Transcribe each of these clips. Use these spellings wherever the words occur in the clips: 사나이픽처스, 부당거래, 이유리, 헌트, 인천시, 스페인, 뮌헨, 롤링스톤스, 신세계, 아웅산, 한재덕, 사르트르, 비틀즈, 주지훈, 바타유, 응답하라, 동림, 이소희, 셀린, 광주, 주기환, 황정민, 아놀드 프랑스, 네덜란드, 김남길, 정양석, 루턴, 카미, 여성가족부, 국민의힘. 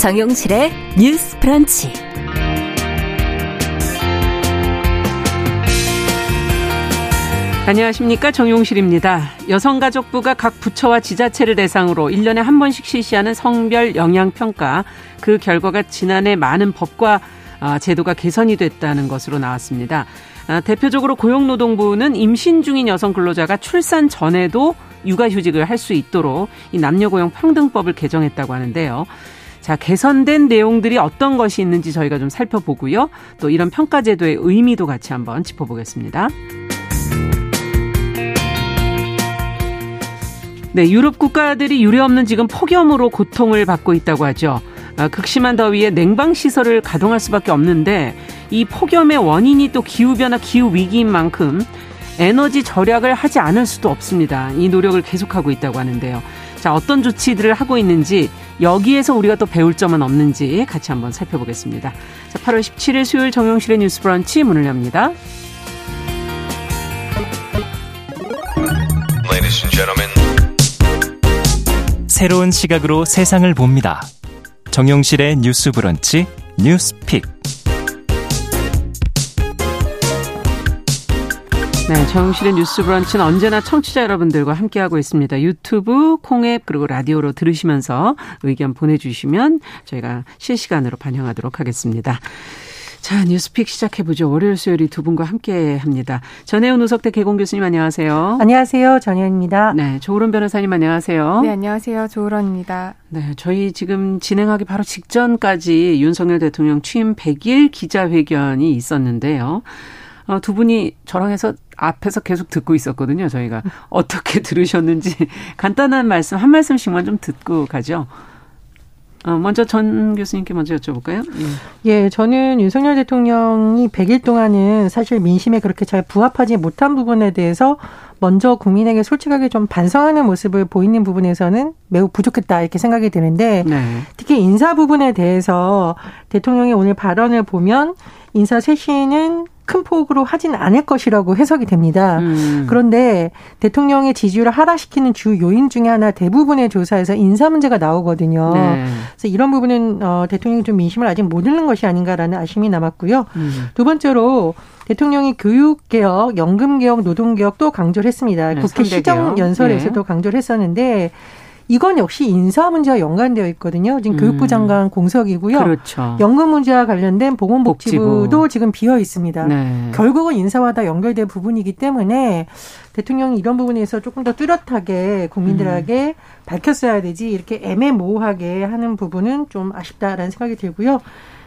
정용실의 뉴스 브런치. 안녕하십니까, 정용실입니다. 여성가족부가 각 부처와 지자체를 대상으로 1년에 한 번씩 실시하는 성별 영향평가, 그 결과가 지난해 많은 법과 제도가 개선이 됐다는 것으로 나왔습니다. 대표적으로 고용노동부는 임신 중인 여성 근로자가 출산 전에도 육아휴직을 할 수 있도록 이 남녀고용평등법을 개정했다고 하는데요. 자, 개선된 내용들이 어떤 것이 있는지 저희가 좀 살펴보고요. 또 이런 평가제도의 의미도 같이 한번 짚어보겠습니다. 네, 유럽 국가들이 유례없는 지금 폭염으로 고통을 받고 있다고 하죠. 극심한 더위에 냉방시설을 가동할 수밖에 없는데, 이 폭염의 원인이 또 기후변화, 기후위기인 만큼 에너지 절약을 하지 않을 수도 없습니다. 이 노력을 계속하고 있다고 하는데요. 자, 어떤 조치들을 하고 있는지, 여기에서 우리가 또 배울 점은 없는지 같이 한번 살펴보겠습니다. 자, 8월 17일 수요일 정용실의 뉴스 브런치 문을 엽니다. Ladies and gentlemen. 새로운 시각으로 세상을 봅니다. 정용실의 뉴스 브런치 뉴스픽. 네, 정용실의 뉴스 브런치는 언제나 청취자 여러분들과 함께하고 있습니다. 유튜브, 콩앱 그리고 라디오로 들으시면서 의견 보내주시면 저희가 실시간으로 반영하도록 하겠습니다. 자, 뉴스픽 시작해보죠. 월요일, 수요일이 두 분과 함께합니다. 전혜원 우석대 개공 교수님 안녕하세요. 안녕하세요. 전혜원입니다. 네, 조우런 변호사님 안녕하세요. 네, 안녕하세요. 조우런입니다. 네, 저희 지금 진행하기 바로 직전까지 윤석열 대통령 취임 100일 기자회견이 있었는데요. 두 분이 저랑 해서 앞에서 계속 듣고 있었거든요. 저희가 어떻게 들으셨는지 간단한 말씀 한 말씀씩만 좀 듣고 가죠. 먼저 전 교수님께 먼저 여쭤볼까요? 예, 저는 윤석열 대통령이 100일 동안은 사실 민심에 그렇게 잘 부합하지 못한 부분에 대해서 먼저 국민에게 솔직하게 좀 반성하는 모습을 보이는 부분에서는 매우 부족했다 이렇게 생각이 드는데, 네. 특히 인사 부분에 대해서 대통령의 오늘 발언을 보면 인사 쇄신은 큰 폭으로 하진 않을 것이라고 해석이 됩니다. 그런데 대통령의 지지율을 하락시키는 주 요인 중에 하나 대부분의 조사에서 인사 문제가 나오거든요. 네. 그래서 이런 부분은 대통령이 좀 민심을 아직 못 잃는 것이 아닌가라는 아쉬움이 남았고요. 두 번째로 대통령이 교육개혁, 연금개혁, 노동개혁도 강조를 했습니다. 네, 국회 시정연설에서도 네. 강조를 했었는데 이건 역시 인사 문제와 연관되어 있거든요. 지금 교육부 장관 공석이고요. 그렇죠. 연금 문제와 관련된 보건복지부도 지금 비어 있습니다. 네. 결국은 인사와 다 연결된 부분이기 때문에 대통령이 이런 부분에서 조금 더 뚜렷하게 국민들에게 밝혔어야 되지 이렇게 애매모호하게 하는 부분은 좀 아쉽다라는 생각이 들고요.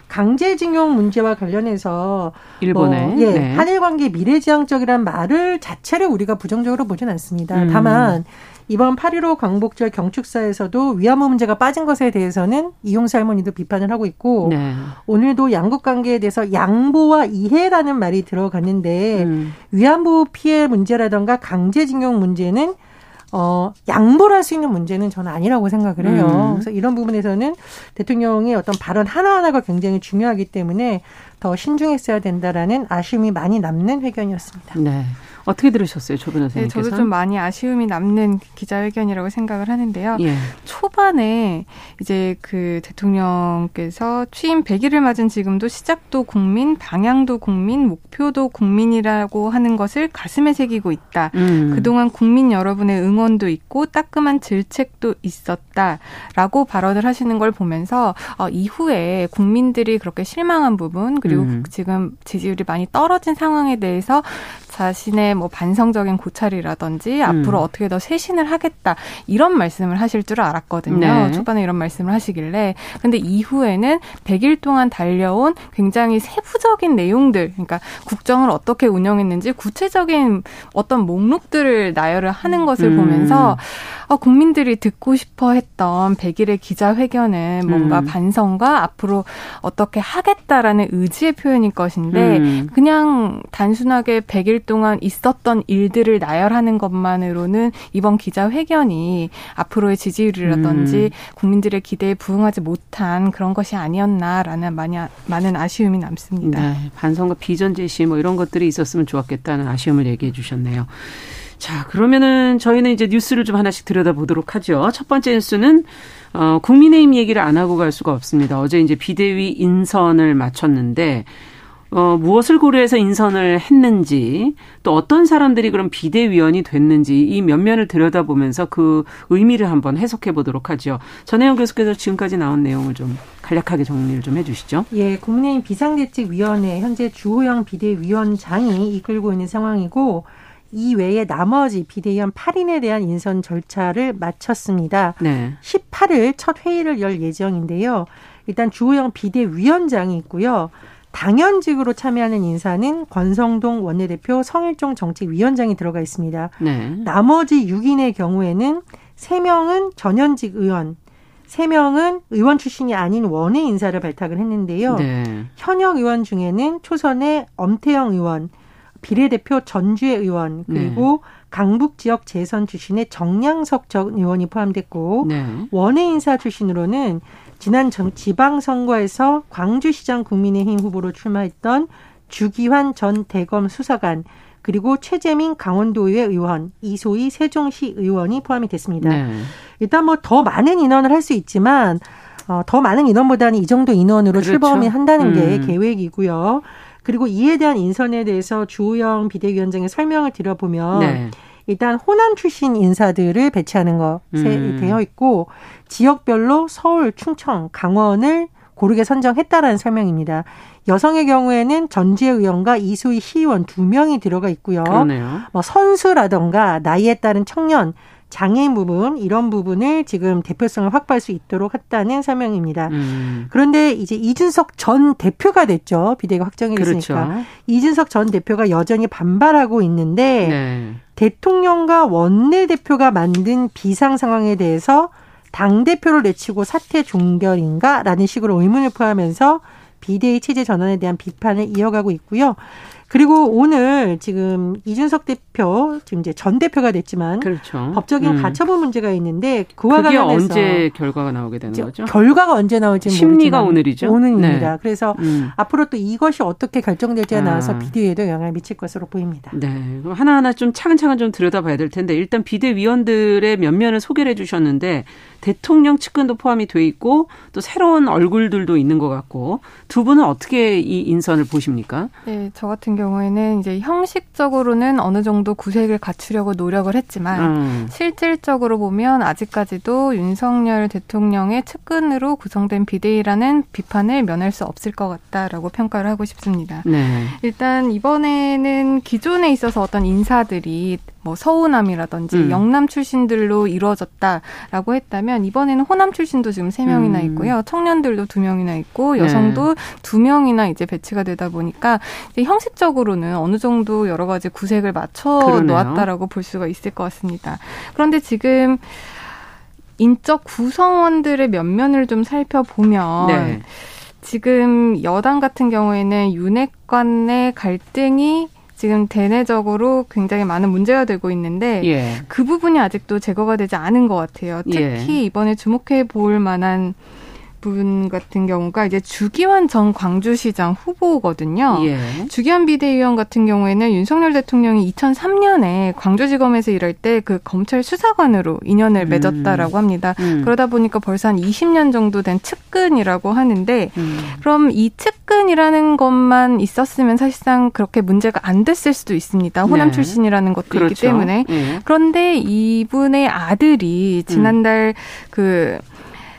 강제징용 문제와 관련해서 일본의 네. 한일 관계 미래지향적이라는 말을 자체를 우리가 부정적으로 보진 않습니다. 다만 이번 8.15 광복절 경축사에서도 위안부 문제가 빠진 것에 대해서는 이용수 할머니도 비판을 하고 있고 네. 오늘도 양국 관계에 대해서 양보와 이해라는 말이 들어갔는데 위안부 피해 문제라든가 강제징용 문제는 양보를 할 수 있는 문제는 저는 아니라고 생각을 해요. 그래서 이런 부분에서는 대통령의 어떤 발언 하나하나가 굉장히 중요하기 때문에 더 신중했어야 된다라는 아쉬움이 많이 남는 회견이었습니다. 네. 어떻게 들으셨어요, 조 변호사님께서? 네, 저도 좀 많이 아쉬움이 남는 기자회견이라고 생각을 하는데요. 예. 초반에 이제 그 대통령께서 취임 100일을 맞은 지금도 시작도 국민, 방향도 국민, 목표도 국민이라고 하는 것을 가슴에 새기고 있다. 그동안 국민 여러분의 응원도 있고 따끔한 질책도 있었다라고 발언을 하시는 걸 보면서 이후에 국민들이 그렇게 실망한 부분 그리고 지금 지지율이 많이 떨어진 상황에 대해서 자신의 뭐 반성적인 고찰이라든지 앞으로 어떻게 더 쇄신을 하겠다 이런 말씀을 하실 줄 알았거든요. 네. 초반에 이런 말씀을 하시길래 근데 이후에는 100일 동안 달려온 굉장히 세부적인 내용들 그러니까 국정을 어떻게 운영했는지 구체적인 어떤 목록들을 나열을 하는 것을 보면서 국민들이 듣고 싶어 했던 100일의 기자회견은 뭔가 반성과 앞으로 어떻게 하겠다라는 의지의 표현일 것인데 그냥 단순하게 100일 동안 있었던 일들을 나열하는 것만으로는 이번 기자회견이 앞으로의 지지율이라든지 국민들의 기대에 부응하지 못한 그런 것이 아니었나라는 많은 아쉬움이 남습니다. 네, 반성과 비전 제시 뭐 이런 것들이 있었으면 좋았겠다는 아쉬움을 얘기해 주셨네요. 자, 그러면은 저희는 이제 뉴스를 좀 하나씩 들여다보도록 하죠. 첫 번째 뉴스는 국민의힘 얘기를 안 하고 갈 수가 없습니다. 어제 이제 비대위 인선을 마쳤는데 무엇을 고려해서 인선을 했는지 또 어떤 사람들이 그럼 비대위원이 됐는지 이 면면을 들여다보면서 그 의미를 한번 해석해 보도록 하죠. 전혜영 교수께서 지금까지 나온 내용을 좀 간략하게 정리를 좀 해 주시죠. 예, 국민의힘 비상대책위원회 현재 주호영 비대위원장이 이끌고 있는 상황이고 이 외에 나머지 비대위원 8인에 대한 인선 절차를 마쳤습니다. 네. 18일 첫 회의를 열 예정인데요. 일단 주호영 비대위원장이 있고요. 당연직으로 참여하는 인사는 권성동 원내대표, 성일종 정책위원장이 들어가 있습니다. 네. 나머지 6인의 경우에는 3명은 전현직 의원, 3명은 의원 출신이 아닌 원외 인사를 발탁을 했는데요. 네. 현역 의원 중에는 초선의 엄태영 의원, 비례대표 전주혜 의원 그리고 네. 강북 지역 재선 출신의 정양석 전 의원이 포함됐고 네. 원외 인사 출신으로는 지난 지방선거에서 광주시장 국민의힘 후보로 출마했던 주기환 전 대검 수사관 그리고 최재민 강원도의회 의원, 이소희 세종시 의원이 포함이 됐습니다. 네. 일단 뭐 더 많은 인원을 할 수 있지만 더 많은 인원보다는 이 정도 인원으로 그렇죠. 출범을 한다는 게 계획이고요. 그리고 이에 대한 인선에 대해서 주호영 비대위원장의 설명을 들어보면 네. 일단 호남 출신 인사들을 배치하는 것에 되어 있고 지역별로 서울, 충청, 강원을 고르게 선정했다라는 설명입니다. 여성의 경우에는 전주혜 의원과 이소희 시의원 2명이 들어가 있고요. 그러네요. 뭐 선수라든가 나이에 따른 청년, 장애인 부분 이런 부분을 지금 대표성을 확보할 수 있도록 했다는 설명입니다. 그런데 이제 이준석 전 대표가 됐죠. 비대위가 확정이 됐으니까. 그렇죠. 이준석 전 대표가 여전히 반발하고 있는데 네. 대통령과 원내대표가 만든 비상 상황에 대해서 당대표를 내치고 사태 종결인가라는 식으로 의문을 포함하면서 비대위 체제 전환에 대한 비판을 이어가고 있고요. 그리고 오늘 지금 이준석 대표, 지금 이제 전 대표가 됐지만 그렇죠. 법적인 가처분 문제가 있는데 그와 관련해서 언제 결과가 나오게 되는 거죠? 결과가 언제 나올지는 모르지만 심리가 오늘이죠? 오늘입니다. 네. 그래서 앞으로 또 이것이 어떻게 결정될지가 나와서 비대위에도 영향을 미칠 것으로 보입니다. 네, 그럼 하나하나 좀 차근차근 좀 들여다봐야 될 텐데 일단 비대위원들의 면면을 소개를 해 주셨는데 대통령 측근도 포함이 돼 있고 또 새로운 얼굴들도 있는 것 같고 두 분은 어떻게 이 인선을 보십니까? 네, 저 같은 경우에는 이제 형식적으로는 어느 정도 구색을 갖추려고 노력을 했지만 실질적으로 보면 아직까지도 윤석열 대통령의 측근으로 구성된 비대위라는 비판을 면할 수 없을 것 같다라고 평가를 하고 싶습니다. 네. 일단 이번에는 기존에 있어서 어떤 인사들이 뭐 서호남이라든지 영남 출신들로 이루어졌다라고 했다면 이번에는 호남 출신도 지금 3명이나 있고요. 청년들도 2명이나 있고 여성도 2명이나 이제 배치가 되다 보니까 이제 형식적으로는 어느 정도 여러 가지 구색을 맞춰 놓았다라고 볼 수가 있을 것 같습니다. 그런데 지금 인적 구성원들의 면면을 좀 살펴보면 네. 지금 여당 같은 경우에는 윤핵관 내 갈등이 지금 대내적으로 굉장히 많은 문제가 되고 있는데 예. 그 부분이 아직도 제거가 되지 않은 것 같아요. 특히 예. 이번에 주목해 볼 만한 부분 같은 경우가 이제 주기환 전 광주시장 후보거든요. 예. 주기환 비대위원 같은 경우에는 윤석열 대통령이 2003년에 광주지검에서 일할 때 그 검찰 수사관으로 인연을 맺었다라고 합니다. 그러다 보니까 벌써 한 20년 정도 된 측근이라고 하는데 그럼 이 측근이라는 것만 있었으면 사실상 그렇게 문제가 안 됐을 수도 있습니다. 호남 네. 출신이라는 것도 그렇죠. 있기 때문에. 예. 그런데 이분의 아들이 지난달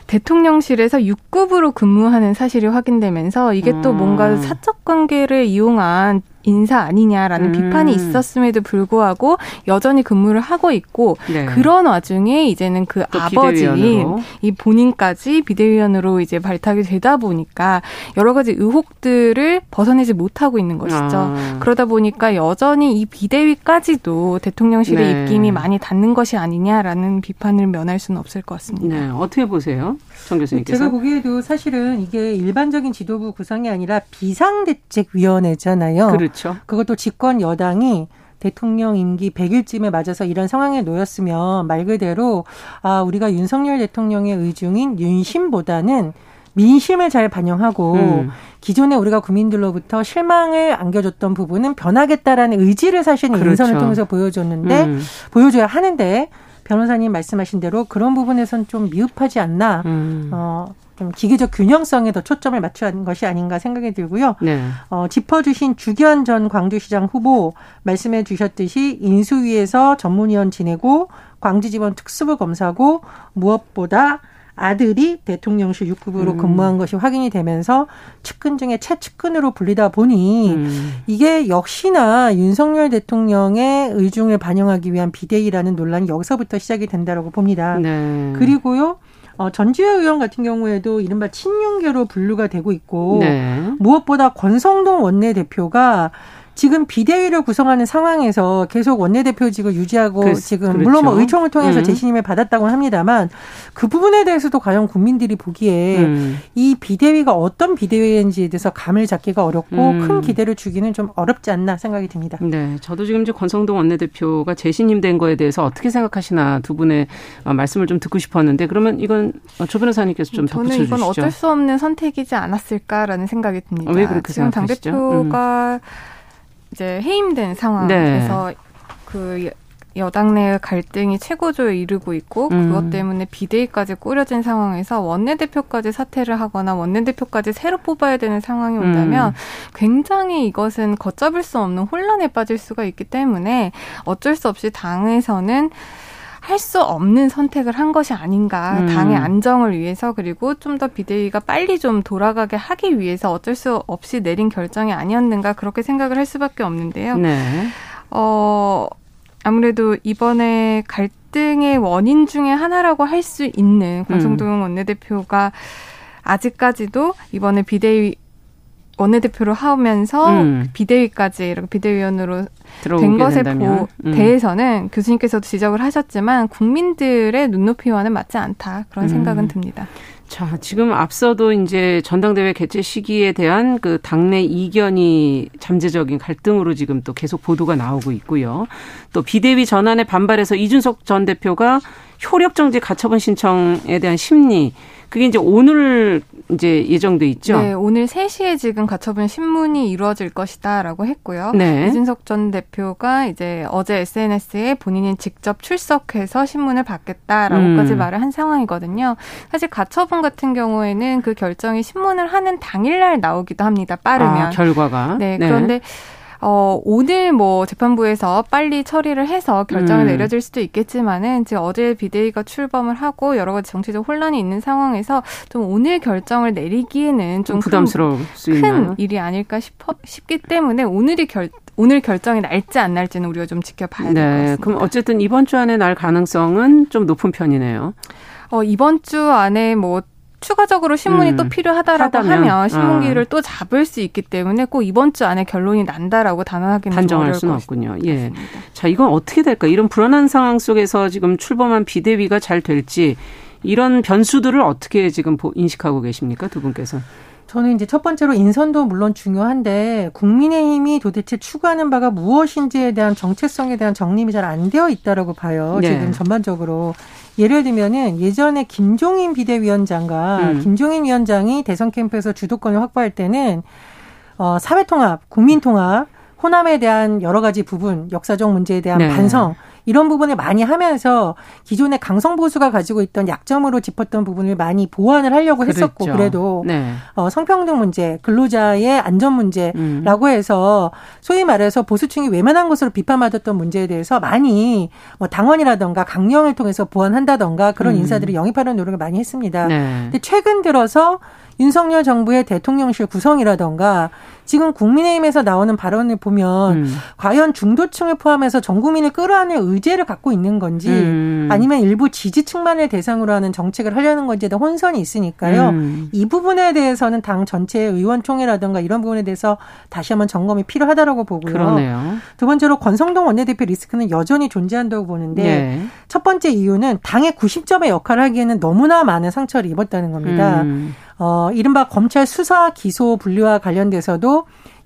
대통령실에서 6급으로 근무하는 사실이 확인되면서 이게 또 뭔가 사적 관계를 이용한 인사 아니냐라는 비판이 있었음에도 불구하고 여전히 근무를 하고 있고 네. 그런 와중에 이제는 그 아버지인 이 본인까지 비대위원으로 이제 발탁이 되다 보니까 여러 가지 의혹들을 벗어내지 못하고 있는 것이죠. 그러다 보니까 여전히 이 비대위까지도 대통령실의 네. 입김이 많이 닿는 것이 아니냐라는 비판을 면할 수는 없을 것 같습니다. 네, 어떻게 보세요? 정 교수님께서. 제가 보기에도 사실은 이게 일반적인 지도부 구성이 아니라 비상대책위원회잖아요. 그렇죠. 그것도 집권 여당이 대통령 임기 100일쯤에 맞아서 이런 상황에 놓였으면 말 그대로 우리가 윤석열 대통령의 의중인 윤심보다는 민심을 잘 반영하고 기존에 우리가 국민들로부터 실망을 안겨줬던 부분은 변하겠다라는 의지를 사실 그렇죠. 인선을 통해서 보여줬는데 보여줘야 하는데 변호사님 말씀하신 대로 그런 부분에선 좀 미흡하지 않나 좀 기계적 균형성에 더 초점을 맞춘 것이 아닌가 생각이 들고요. 네. 짚어주신 주기환 전 광주시장 후보 말씀해 주셨듯이 인수위에서 전문위원 지내고 광주지원 특수부 검사고 무엇보다 아들이 대통령실 6급으로 근무한 것이 확인이 되면서 측근 중에 최측근으로 불리다 보니 이게 역시나 윤석열 대통령의 의중을 반영하기 위한 비대위라는 논란이 여기서부터 시작이 된다고 봅니다. 네. 그리고요. 전주혜 의원 같은 경우에도 이른바 친윤계로 분류가 되고 있고 네. 무엇보다 권성동 원내대표가 지금 비대위를 구성하는 상황에서 계속 원내대표직을 유지하고 지금 그렇죠. 물론 뭐 의총을 통해서 재신임을 받았다고는 합니다만 그 부분에 대해서도 과연 국민들이 보기에 이 비대위가 어떤 비대위인지에 대해서 감을 잡기가 어렵고 큰 기대를 주기는 좀 어렵지 않나 생각이 듭니다. 네, 저도 지금 이제 권성동 원내대표가 재신임된 거에 대해서 어떻게 생각하시나 두 분의 말씀을 좀 듣고 싶었는데 그러면 이건 조 변호사님께서 좀 덧붙여 주시죠. 저는 이건 어쩔 수 없는 선택이지 않았을까라는 생각이 듭니다. 왜 그렇게 지금 생각하시죠? 당대표가 이제 해임된 상황에서 네. 그 여당 내 갈등이 최고조에 이르고 있고 그것 때문에 비대위까지 꾸려진 상황에서 원내대표까지 사퇴를 하거나 원내대표까지 새로 뽑아야 되는 상황이 온다면 굉장히 이것은 걷잡을 수 없는 혼란에 빠질 수가 있기 때문에 어쩔 수 없이 당에서는 할 수 없는 선택을 한 것이 아닌가. 당의 안정을 위해서 그리고 좀 더 비대위가 빨리 좀 돌아가게 하기 위해서 어쩔 수 없이 내린 결정이 아니었는가 그렇게 생각을 할 수밖에 없는데요. 네. 아무래도 이번에 갈등의 원인 중에 하나라고 할 수 있는 권성동 원내대표가 아직까지도 이번에 비대위 원내대표로 하면서 비대위까지 이렇게 비대위원으로 된 것에 대해서는 교수님께서도 지적을 하셨지만 국민들의 눈높이와는 맞지 않다 그런 생각은 듭니다. 자, 지금 앞서도 이제 전당대회 개최 시기에 대한 그 당내 이견이 잠재적인 갈등으로 지금 또 계속 보도가 나오고 있고요. 또 비대위 전환에 반발해서 이준석 전 대표가 효력정지 가처분 신청에 대한 심리 그게 이제 오늘 이제 예정돼 있죠. 네, 오늘 3시에 지금 가처분 심문이 이루어질 것이다라고 했고요. 네. 이준석 전 대표가 이제 어제 SNS에 본인이 직접 출석해서 심문을 받겠다라고까지 말을 한 상황이거든요. 사실 가처분 같은 경우에는 그 결정이 심문을 하는 당일날 나오기도 합니다. 빠르면 결과가. 네, 그런데. 네. 오늘 뭐 재판부에서 빨리 처리를 해서 결정을 내려질 수도 있겠지만은 지금 어제 비대위가 출범을 하고 여러 가지 정치적 혼란이 있는 상황에서 좀 오늘 결정을 내리기에는 좀 부담스러울 수 있는 큰 일이 아닐까 싶기 때문에 오늘 결정이 날지 안 날지는 우리가 좀 지켜봐야 될 것 같습니다. 그럼 어쨌든 이번 주 안에 날 가능성은 좀 높은 편이네요. 이번 주 안에 뭐 추가적으로 신문이 또 필요하다라고 하면 신문기를 또 잡을 수 있기 때문에 꼭 이번 주 안에 결론이 난다라고 단언하기는 단정할 수는 없군요. 예. 자, 이건 어떻게 될까? 이런 불안한 상황 속에서 지금 출범한 비대위가 잘 될지 이런 변수들을 어떻게 지금 인식하고 계십니까? 두 분께서. 저는 이제 첫 번째로 인선도 물론 중요한데 국민의힘이 도대체 추구하는 바가 무엇인지에 대한 정체성에 대한 정립이 잘 안 되어 있다라고 봐요. 네. 지금 전반적으로. 예를 들면은 예전에 김종인 비대위원장과 김종인 위원장이 대선 캠프에서 주도권을 확보할 때는 사회통합, 국민통합, 호남에 대한 여러 가지 부분, 역사적 문제에 대한 네. 반성 이런 부분을 많이 하면서 기존의 강성 보수가 가지고 있던 약점으로 짚었던 부분을 많이 보완을 하려고 했었고 그랬죠. 그래도 네. 성평등 문제, 근로자의 안전 문제라고 해서 소위 말해서 보수층이 외면한 것으로 비판받았던 문제에 대해서 많이 뭐 당원이라든가 강령을 통해서 보완한다든가 그런 인사들을 영입하려는 노력을 많이 했습니다. 네. 근데 최근 들어서 윤석열 정부의 대통령실 구성이라든가 지금 국민의힘에서 나오는 발언을 보면 과연 중도층을 포함해서 전 국민을 끌어안을 의제를 갖고 있는 건지 아니면 일부 지지층만을 대상으로 하는 정책을 하려는 건지에 대한 혼선이 있으니까요. 이 부분에 대해서는 당 전체의 의원총회라든가 이런 부분에 대해서 다시 한번 점검이 필요하다라고 보고요. 그러네요. 두 번째로 권성동 원내대표 리스크는 여전히 존재한다고 보는데 네. 첫 번째 이유는 당의 90점의 역할을 하기에는 너무나 많은 상처를 입었다는 겁니다. 이른바 검찰 수사 기소 분류와 관련돼서도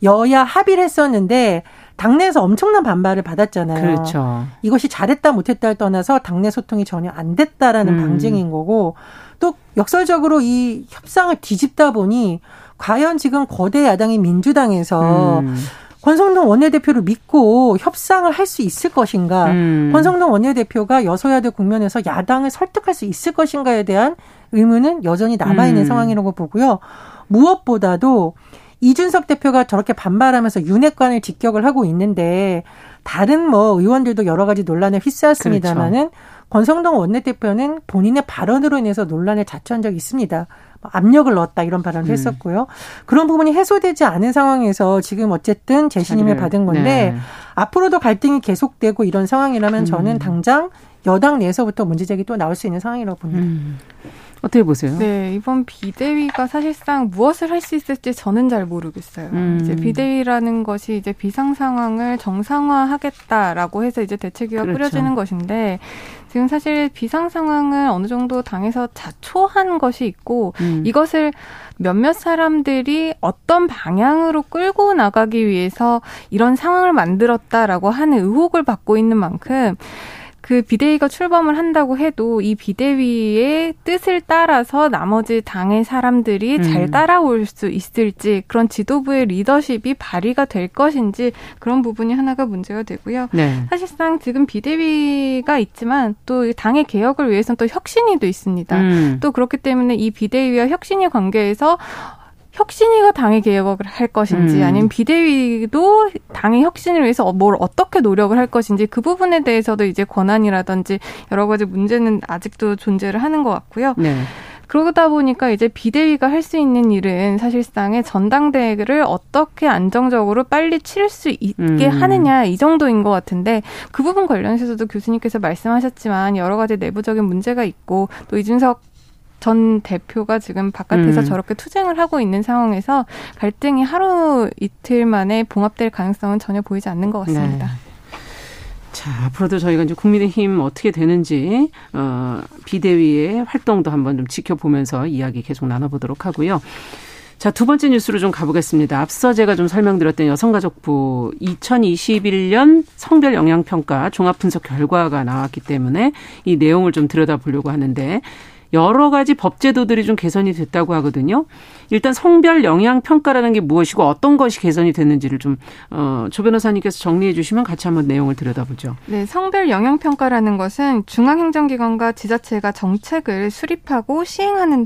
여야 합의를 했었는데 당내에서 엄청난 반발을 받았잖아요. 그렇죠. 이것이 잘했다 못했다를 떠나서 당내 소통이 전혀 안 됐다라는 방증인 거고 또 역설적으로 이 협상을 뒤집다 보니 과연 지금 거대 야당인 민주당에서 권성동 원내대표를 믿고 협상을 할 수 있을 것인가, 권성동 원내대표가 여소야대 국면에서 야당을 설득할 수 있을 것인가에 대한 의문은 여전히 남아있는 상황이라고 보고요. 무엇보다도 이준석 대표가 저렇게 반발하면서 윤핵관을 직격을 하고 있는데 다른 뭐 의원들도 여러 가지 논란에 휩싸였습니다만은 그렇죠. 권성동 원내대표는 본인의 발언으로 인해서 논란을 자초한 적이 있습니다. 압력을 넣었다 이런 발언을 했었고요. 그런 부분이 해소되지 않은 상황에서 지금 어쨌든 재신임을 받은 건데 네. 앞으로도 갈등이 계속되고 이런 상황이라면 저는 당장 여당 내에서부터 문제제기 또 나올 수 있는 상황이라고 봅니다. 어떻게 보세요? 네, 이번 비대위가 사실상 무엇을 할 수 있을지 저는 잘 모르겠어요. 이제 비대위라는 것이 이제 비상 상황을 정상화하겠다라고 해서 이제 대책위가 그렇죠. 꾸려지는 것인데 지금 사실 비상 상황을 어느 정도 당에서 자초한 것이 있고 이것을 몇몇 사람들이 어떤 방향으로 끌고 나가기 위해서 이런 상황을 만들었다라고 하는 의혹을 받고 있는 만큼 그 비대위가 출범을 한다고 해도 이 비대위의 뜻을 따라서 나머지 당의 사람들이 잘 따라올 수 있을지 그런 지도부의 리더십이 발휘가 될 것인지 그런 부분이 하나가 문제가 되고요. 네. 사실상 지금 비대위가 있지만 또 당의 개혁을 위해서는 또 혁신위도 있습니다. 또 그렇기 때문에 이 비대위와 혁신위 관계에서 혁신위가 당의 개혁을 할 것인지 아니면 비대위도 당의 혁신을 위해서 뭘 어떻게 노력을 할 것인지 그 부분에 대해서도 이제 권한이라든지 여러 가지 문제는 아직도 존재를 하는 것 같고요. 네. 그러다 보니까 이제 비대위가 할 수 있는 일은 사실상의 전당대회를 어떻게 안정적으로 빨리 치를 수 있게 하느냐 이 정도인 것 같은데 그 부분 관련해서도 교수님께서 말씀하셨지만 여러 가지 내부적인 문제가 있고 또 이준석 전 대표가 지금 바깥에서 저렇게 투쟁을 하고 있는 상황에서 갈등이 하루 이틀 만에 봉합될 가능성은 전혀 보이지 않는 것 같습니다. 네. 자, 앞으로도 저희가 이제 국민의힘 어떻게 되는지 비대위의 활동도 한번 좀 지켜보면서 이야기 계속 나눠보도록 하고요. 자, 두 번째 뉴스로 좀 가보겠습니다. 앞서 제가 좀 설명드렸던 여성가족부 2021년 성별 영향평가 종합분석 결과가 나왔기 때문에 이 내용을 좀 들여다보려고 하는데 여러 가지 법제도들이 좀 개선이 됐다고 하거든요. 일단 성별 영향평가라는 게 무엇이고 어떤 것이 개선이 됐는지를 좀 조 변호사님께서 정리해 주시면 같이 한번 내용을 들여다보죠. 네, 성별 영향평가라는 것은 중앙행정기관과 지자체가 정책을 수립하고 시행하는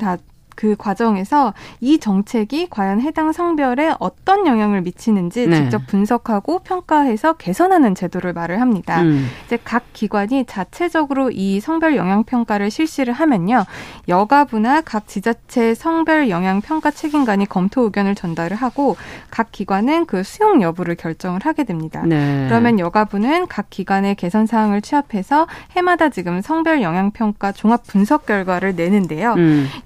그 과정에서 이 정책이 과연 해당 성별에 어떤 영향을 미치는지 네. 직접 분석하고 평가해서 개선하는 제도를 말을 합니다. 이제 각 기관이 자체적으로 이 성별 영향 평가를 실시를 하면요. 여가부나 각 지자체 성별 영향 평가 책임관이 검토 의견을 전달을 하고 각 기관은 그 수용 여부를 결정을 하게 됩니다. 네. 그러면 여가부는 각 기관의 개선 사항을 취합해서 해마다 지금 성별 영향 평가 종합 분석 결과를 내는데요.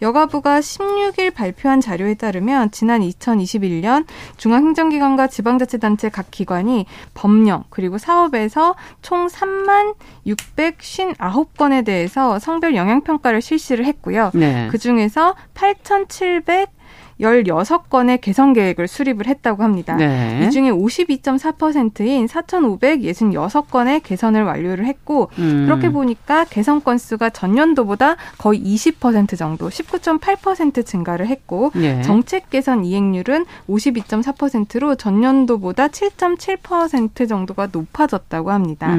여가부가 16일 발표한 자료에 따르면 지난 2021년 중앙행정기관과 지방자치단체 각 기관이 법령 그리고 사업에서 총 3만 659건에 대해서 성별 영향평가를 실시를 했고요. 네. 그중에서 8,716건의 개선 계획을 수립을 했다고 합니다. 네. 이 중에 52.4%인 4,566건의 개선을 완료를 했고 그렇게 보니까 개선 건수가 전년도보다 거의 20% 정도 19.8% 증가를 했고 네. 정책 개선 이행률은 52.4%로 전년도보다 7.7% 정도가 높아졌다고 합니다.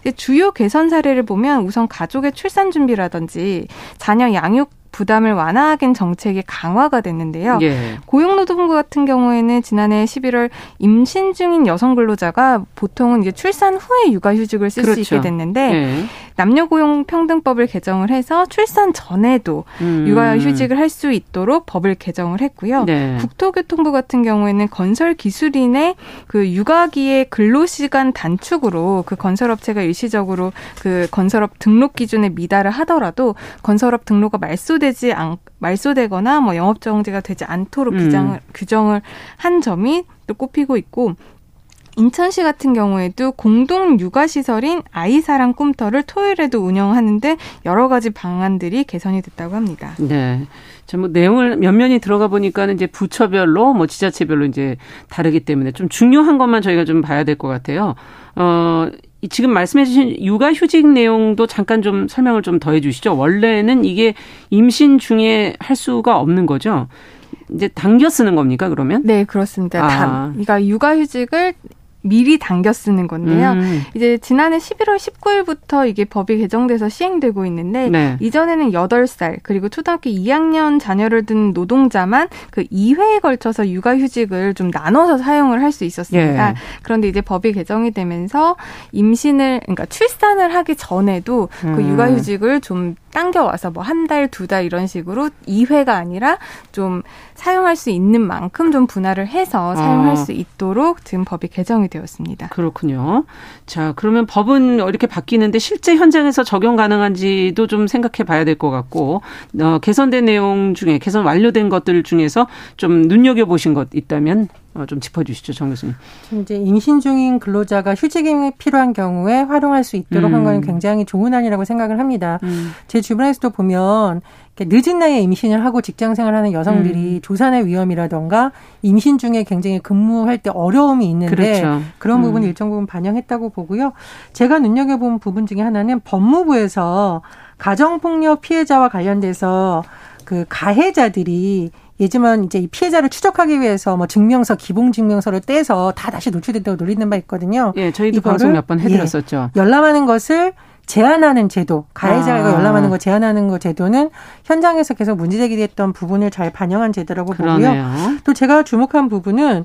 이제 주요 개선 사례를 보면 우선 가족의 출산 준비라든지 자녀 양육 부담을 완화하긴 정책이 강화가 됐는데요. 예. 고용노동부 같은 경우에는 지난해 11월 임신 중인 여성 근로자가 보통은 이제 출산 후에 육아휴직을 쓸 수 그렇죠. 있게 됐는데 예. 남녀고용평등법을 개정을 해서 출산 전에도 육아휴직을 할 수 있도록 법을 개정을 했고요. 네. 국토교통부 같은 경우에는 건설기술인의 그 육아기의 근로시간 단축으로 그 건설업체가 일시적으로 그 건설업 등록 기준에 미달을 하더라도 건설업 등록이 말소되거나 뭐 영업정지가 되지 않도록 규정을 한 점이 또 꼽히고 있고 인천시 같은 경우에도 공동 육아시설인 아이사랑 꿈터를 토요일에도 운영하는 등 여러 가지 방안들이 개선이 됐다고 합니다. 네. 뭐 내용을 몇 면이 들어가 보니까는 이제 부처별로 뭐 지자체별로 이제 다르기 때문에 좀 중요한 것만 저희가 좀 봐야 될 것 같아요. 지금 말씀해 주신 육아휴직 내용도 잠깐 좀 설명을 좀 더 해 주시죠. 원래는 이게 임신 중에 할 수가 없는 거죠. 이제 당겨 쓰는 겁니까, 그러면? 네, 그렇습니다. 그러니까 육아휴직을 미리 당겨 쓰는 건데요. 이제 지난해 11월 19일부터 이게 법이 개정돼서 시행되고 있는데 네. 이전에는 8살 그리고 초등학교 2학년 자녀를 둔 노동자만 그 2회에 걸쳐서 육아휴직을 좀 나눠서 사용을 할 수 있었습니다. 예. 그런데 이제 법이 개정이 되면서 그러니까 출산을 하기 전에도 그 육아휴직을 좀 당겨와서 뭐 1달, 2달 이런 식으로 2회가 아니라 좀 사용할 수 있는 만큼 좀 분할을 해서 사용할 수 있도록 지금 법이 개정이 되었습니다. 그렇군요. 자, 그러면 법은 이렇게 바뀌는데 실제 현장에서 적용 가능한지도 좀 생각해 봐야 될 것 같고 개선된 내용 중에 개선 완료된 것들 중에서 좀 눈여겨보신 것 있다면 좀 짚어주시죠, 정 교수님. 이제 임신 중인 근로자가 휴직임이 필요한 경우에 활용할 수 있도록 한 건 굉장히 좋은 안이라고 생각을 합니다. 제 주변에서도 보면 늦은 나이에 임신을 하고 직장생활하는 여성들이 조산의 위험이라든가 임신 중에 굉장히 근무할 때 어려움이 있는데 그렇죠. 그런 부분 일정 부분 반영했다고 보고요. 제가 눈여겨본 부분 중에 하나는 법무부에서 가정폭력 피해자와 관련돼서 그 가해자들이 예지만 이제 이 피해자를 추적하기 위해서 뭐 증명서, 기본 증명서를 떼서 다 다시 노출됐다고 놀리는 바 있거든요. 예, 저희도 방송 몇 번 해드렸었죠. 예, 열람하는 것을 제한하는 제도, 가해자가 열람하는 거 제한하는 거 제도는 현장에서 계속 문제제기됐던 부분을 잘 반영한 제도라고 그러네요. 보고요. 또 제가 주목한 부분은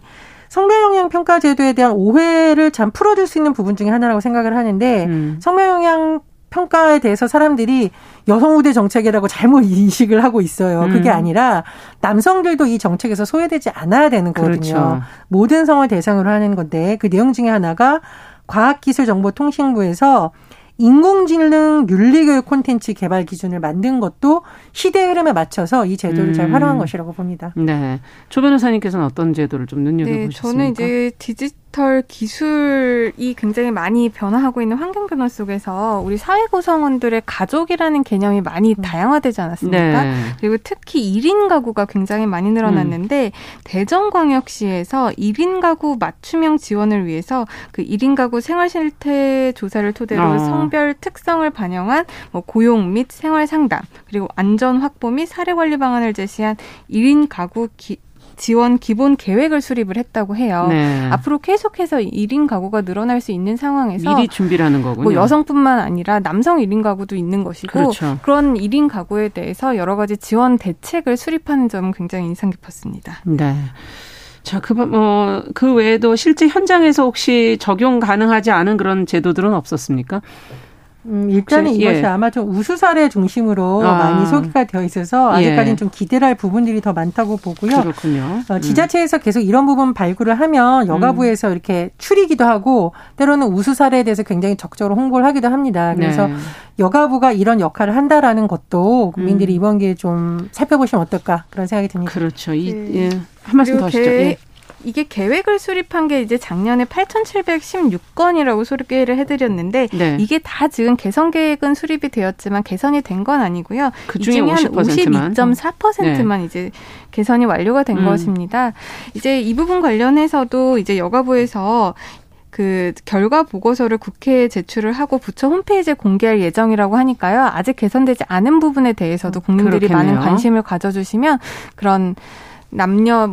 성별영향평가 제도에 대한 오해를 참 풀어줄 수 있는 부분 중에 하나라고 생각을 하는데 성별영향 평가에 대해서 사람들이 여성 우대 정책이라고 잘못 인식을 하고 있어요. 그게 아니라 남성들도 이 정책에서 소외되지 않아야 되는 거거든요. 그렇죠. 모든 성을 대상으로 하는 건데 그 내용 중에 하나가 과학기술정보통신부에서 인공지능 윤리교육 콘텐츠 개발 기준을 만든 것도 시대의 흐름에 맞춰서 이 제도를 잘 활용한 것이라고 봅니다. 네, 조 변호사님께서는 어떤 제도를 좀 눈여겨보셨습니까? 네, 저는 이제 디지털 기술이 굉장히 많이 변화하고 있는 환경 변화 속에서 우리 사회 구성원들의 가족이라는 개념이 많이 다양화되지 않았습니까? 네. 그리고 특히 1인 가구가 굉장히 많이 늘어났는데 대전광역시에서 1인 가구 맞춤형 지원을 위해서 그 1인 가구 생활 실태 조사를 토대로 성별 특성을 반영한 고용 및 생활 상담 그리고 안전 확보 및 사례 관리 방안을 제시한 1인 가구 지원 기본 계획을 수립을 했다고 해요. 네. 앞으로 계속해서 1인 가구가 늘어날 수 있는 상황에서 미리 준비를 하는 거군요. 뭐 여성뿐만 아니라 남성 1인 가구도 있는 것이고 그렇죠. 그런 1인 가구에 대해서 여러 가지 지원 대책을 수립하는 점은 굉장히 인상 깊었습니다. 네. 자, 그 외에도 실제 현장에서 혹시 적용 가능하지 않은 그런 제도들은 없었습니까? 일단은 혹시, 이것이 아마 좀 우수 사례 중심으로 많이 소개가 되어 있어서 아직까지는 좀 기대를 할 부분들이 더 많다고 보고요. 그렇군요. 지자체에서 계속 이런 부분 발굴을 하면 여가부에서 이렇게 추리기도 하고 때로는 우수 사례에 대해서 굉장히 적극적으로 홍보를 하기도 합니다. 그래서 네. 여가부가 이런 역할을 한다라는 것도 국민들이 이번 기회에 좀 살펴보시면 어떨까 그런 생각이 듭니다. 그렇죠. 예. 한 말씀 더 하시죠. 예. 이게 계획을 수립한 게 이제 작년에 8,716건이라고 소개를 해드렸는데 네. 이게 다 지금 개선 계획은 수립이 되었지만 개선이 된 건 아니고요. 그중에 한 52.4%만 네. 이제 개선이 완료가 된 것입니다. 이제 이 부분 관련해서도 이제 여가부에서 그 결과 보고서를 국회에 제출을 하고 부처 홈페이지에 공개할 예정이라고 하니까요. 아직 개선되지 않은 부분에 대해서도 국민들이 그렇겠네요. 많은 관심을 가져주시면 그런 남녀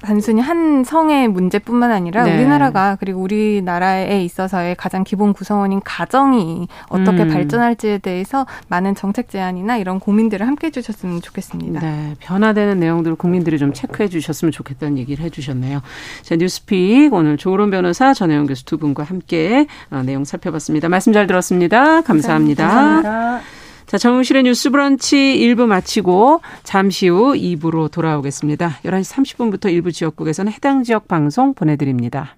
단순히 한 성의 문제뿐만 아니라 네. 우리나라가 그리고 우리나라에 있어서의 가장 기본 구성원인 가정이 어떻게 발전할지에 대해서 많은 정책 제안이나 이런 고민들을 함께 해주셨으면 좋겠습니다. 네, 변화되는 내용들을 국민들이 좀 체크해 주셨으면 좋겠다는 얘기를 해주셨네요. 자, 뉴스픽 오늘 조우런 변호사, 전혜원 교수 두 분과 함께 내용 살펴봤습니다. 말씀 잘 들었습니다. 감사합니다. 감사합니다. 자, 정용실의 뉴스 브런치 1부 마치고 잠시 후 2부로 돌아오겠습니다. 11시 30분부터 일부 지역국에서는 해당 지역 방송 보내드립니다.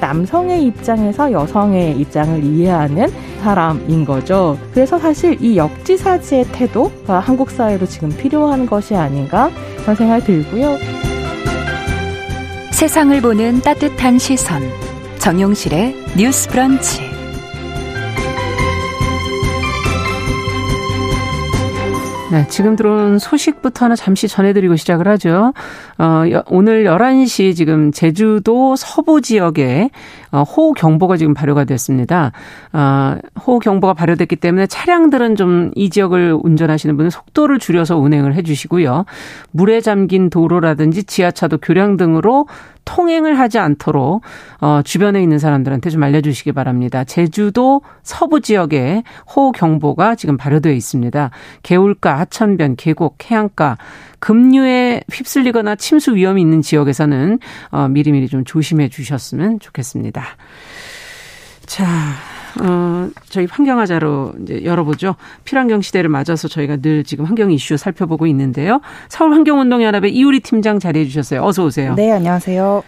남성의 입장에서 여성의 입장을 이해하는 사람인 거죠. 그래서 사실 이 역지사지의 태도가 한국 사회로 지금 필요한 것이 아닌가 그런 생각이 들고요. 세상을 보는 따뜻한 시선, 정용실의 뉴스 브런치. 네, 지금 들어온 소식부터 하나 잠시 전해드리고 시작을 하죠. 오늘 11시 지금 제주도 서부 지역에 호우 경보가 지금 발효가 됐습니다. 호우 경보가 발효됐기 때문에 차량들은 좀 이 지역을 운전하시는 분은 속도를 줄여서 운행을 해 주시고요. 물에 잠긴 도로라든지 지하차도 교량 등으로 통행을 하지 않도록 주변에 있는 사람들한테 좀 알려주시기 바랍니다. 제주도 서부 지역에 호우 경보가 지금 발효되어 있습니다. 개울가, 하천변, 계곡, 해안가, 급류에 휩쓸리거나 침수 위험이 있는 지역에서는 미리미리 좀 조심해 주셨으면 좋겠습니다. 자, 저희 환경하자로 이제 열어보죠. 필환경 시대를 맞아서 저희가 늘 지금 환경 이슈 살펴보고 있는데요. 서울환경운동연합의 이유리 팀장 자리해 주셨어요. 어서 오세요. 네, 안녕하세요.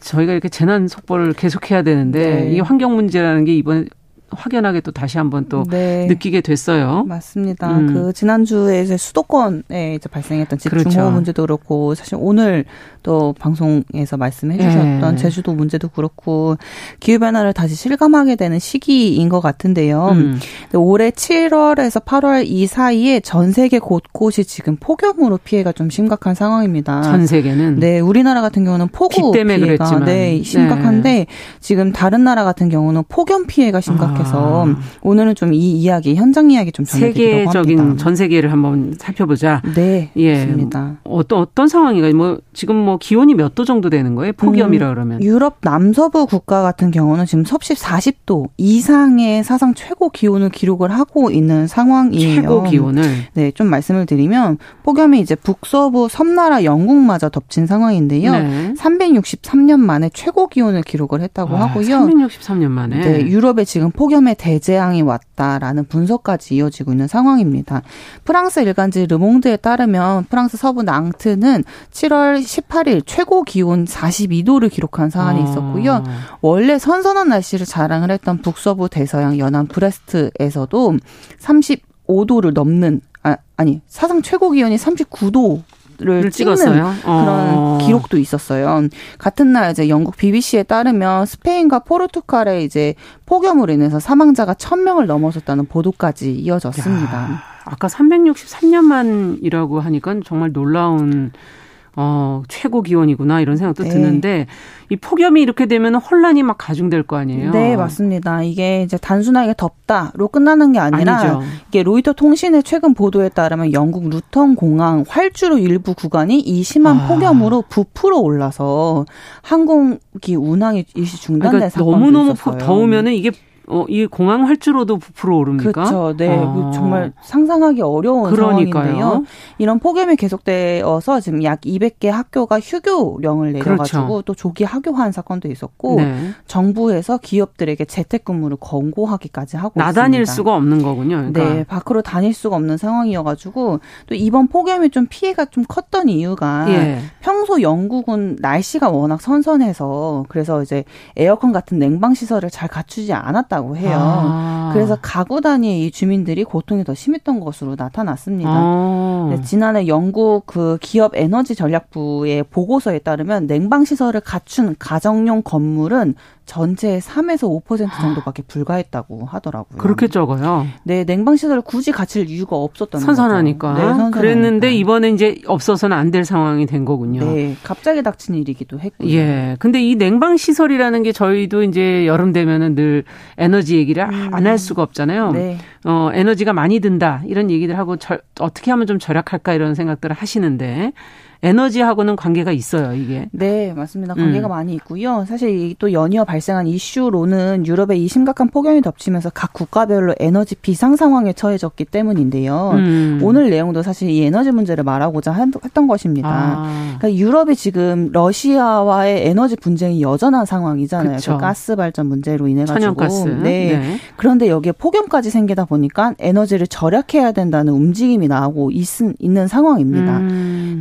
저희가 이렇게 재난 속보를 계속해야 되는데 네. 이 환경 문제라는 게 이번에 확연하게 또 다시 한번 또 네. 느끼게 됐어요. 맞습니다. 그 지난주에 이제 수도권에 이제 발생했던 집중호우 그렇죠. 문제도 그렇고 사실 오늘 또 방송에서 말씀해 주셨던 네. 제주도 문제도 그렇고 기후변화를 다시 실감하게 되는 시기인 것 같은데요. 올해 7월에서 8월 이 사이에 전 세계 곳곳이 지금 폭염으로 피해가 좀 심각한 상황입니다. 전 세계는? 네. 우리나라 같은 경우는 폭우 피해가 그랬지만. 네, 심각한데 네. 지금 다른 나라 같은 경우는 폭염 피해가 심각해요. 그래서 오늘은 좀 이 이야기, 현장 이야기 좀 전해드리려고 합니다. 세계적인 전 세계를 한번 살펴보자. 네, 예, 맞습니다. 어떤 상황인가요? 지금 기온이 몇 도 정도 되는 거예요? 폭염이라 그러면. 유럽 남서부 국가 같은 경우는 지금 섭씨 40도 이상의 사상 최고 기온을 기록을 하고 있는 상황이에요. 최고 기온을. 네, 좀 말씀을 드리면 폭염이 이제 북서부 섬나라 영국마저 덮친 상황인데요. 네. 363년 만에 최고 기온을 기록을 했다고 하고요. 363년 만에. 네, 유럽에 지금 폭염의 대재앙이 왔다라는 분석까지 이어지고 있는 상황입니다. 프랑스 일간지 르몽드에 따르면 프랑스 서부 낭트는 7월 18일 최고 기온 42도를 기록한 사안이 있었고요. 원래 선선한 날씨를 자랑을 했던 북서부 대서양 연안 브레스트에서도 35도를 넘는 사상 최고 기온이 39도. 를 찍었어요. 그런 기록도 있었어요. 같은 날 이제 영국 BBC에 따르면 스페인과 포르투갈에 이제 폭염으로 인해서 사망자가 1,000명을 넘어섰다는 보도까지 이어졌습니다. 야, 아까 363년만이라고 하니까 정말 놀라운 최고 기온이구나 이런 생각도 네. 드는데 이 폭염이 이렇게 되면 혼란이 막 가중될 거 아니에요? 네, 맞습니다. 이게 이제 단순하게 덥다로 끝나는 게 아니라 아니죠. 이게 로이터 통신의 최근 보도에 따르면 영국 루턴 공항 활주로 일부 구간이 이 심한 폭염으로 부풀어 올라서 항공기 운항이 일시 중단된 사건도 너무너무 있었어요. 더우면은 이게 이 공항 활주로도 부풀어 오릅니까? 그렇죠. 네. 정말 상상하기 어려운 그러니까요. 상황인데요. 이런 폭염이 계속되어서 지금 약 200개 학교가 휴교령을 내려가지고 그렇죠. 또 조기 학교화한 사건도 있었고 네. 정부에서 기업들에게 재택근무를 권고하기까지 하고 있습니다. 나다닐 수가 없는 거군요. 그러니까. 네. 밖으로 다닐 수가 없는 상황이어가지고 또 이번 폭염이 좀 피해가 좀 컸던 이유가 예. 평소 영국은 날씨가 워낙 선선해서 그래서 이제 에어컨 같은 냉방시설을 잘 갖추지 않았다고 해요. 그래서 가구 단위의 이 주민들이 고통이 더 심했던 것으로 나타났습니다. 네, 지난해 영국 그 기업 에너지 전략부의 보고서에 따르면 냉방 시설을 갖춘 가정용 건물은 전체의 3에서 5% 정도밖에 불과했다고 하더라고요. 그렇게 적어요? 네, 냉방 시설을 굳이 갖출 이유가 없었다는 선선하니까. 거죠. 네, 선선하니까. 그랬는데 이번에 이제 없어서는 안 될 상황이 된 거군요. 네, 갑자기 닥친 일이기도 했고요. 예, 근데 이 냉방 시설이라는 게 저희도 이제 여름 되면은 늘 에너지 얘기를 안 할 수가 없잖아요. 네. 에너지가 많이 든다 이런 얘기들 하고 어떻게 하면 좀 절약할까 이런 생각들을 하시는데 에너지하고는 관계가 있어요, 이게. 네, 맞습니다. 관계가 많이 있고요. 사실 또 연이어 발생한 이슈로는 유럽의 이 심각한 폭염이 덮치면서 각 국가별로 에너지 비상 상황에 처해졌기 때문인데요. 오늘 내용도 사실 이 에너지 문제를 말하고자 했던 것입니다. 그러니까 유럽이 지금 러시아와의 에너지 분쟁이 여전한 상황이잖아요. 그 가스 발전 문제로 인해 가지고. 천연가스. 네. 네. 그런데 여기에 폭염까지 생기다 보니까 에너지를 절약해야 된다는 움직임이 나오고 있는 상황입니다.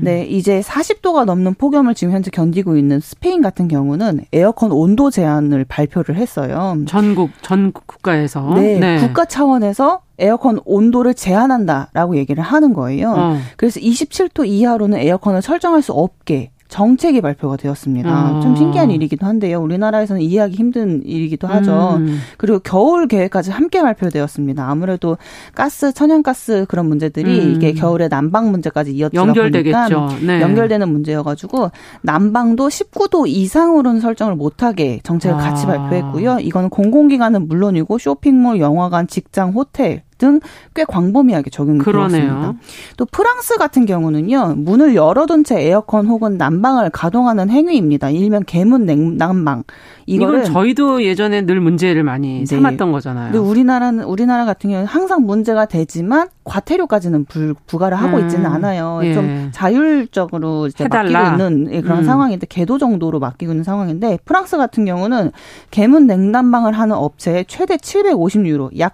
네, 이제 이제 40도가 넘는 폭염을 지금 현재 견디고 있는 스페인 같은 경우는 에어컨 온도 제한을 발표를 했어요. 전 국가에서. 네, 네. 국가 차원에서 에어컨 온도를 제한한다라고 얘기를 하는 거예요. 그래서 27도 이하로는 에어컨을 설정할 수 없게 정책이 발표가 되었습니다. 좀 신기한 일이기도 한데요. 우리나라에서는 이해하기 힘든 일이기도 하죠. 그리고 겨울 계획까지 함께 발표되었습니다. 아무래도 가스, 천연가스 그런 문제들이 이게 겨울에 난방 문제까지 이어지다 연결되겠죠. 보니까 네. 연결되는 문제여가지고 난방도 19도 이상으로는 설정을 못하게 정책을 같이 발표했고요. 이거는 공공기관은 물론이고 쇼핑몰, 영화관, 직장, 호텔 등 꽤 광범위하게 적용이 되었습니다. 또 프랑스 같은 경우는요. 문을 열어둔 채 에어컨 혹은 난방을 가동하는 행위입니다. 일명 개문 난방. 이건 저희도 예전에 늘 문제를 많이 삼았던 거잖아요. 근데 우리나라 같은 경우는 항상 문제가 되지만 과태료까지는 부과를 하고 있지는 않아요. 예. 좀 자율적으로 이제 맡기고 있는 그런 상황인데 개도 정도로 맡기고 있는 상황인데 프랑스 같은 경우는 개문 냉난방을 하는 업체에 최대 750유로 약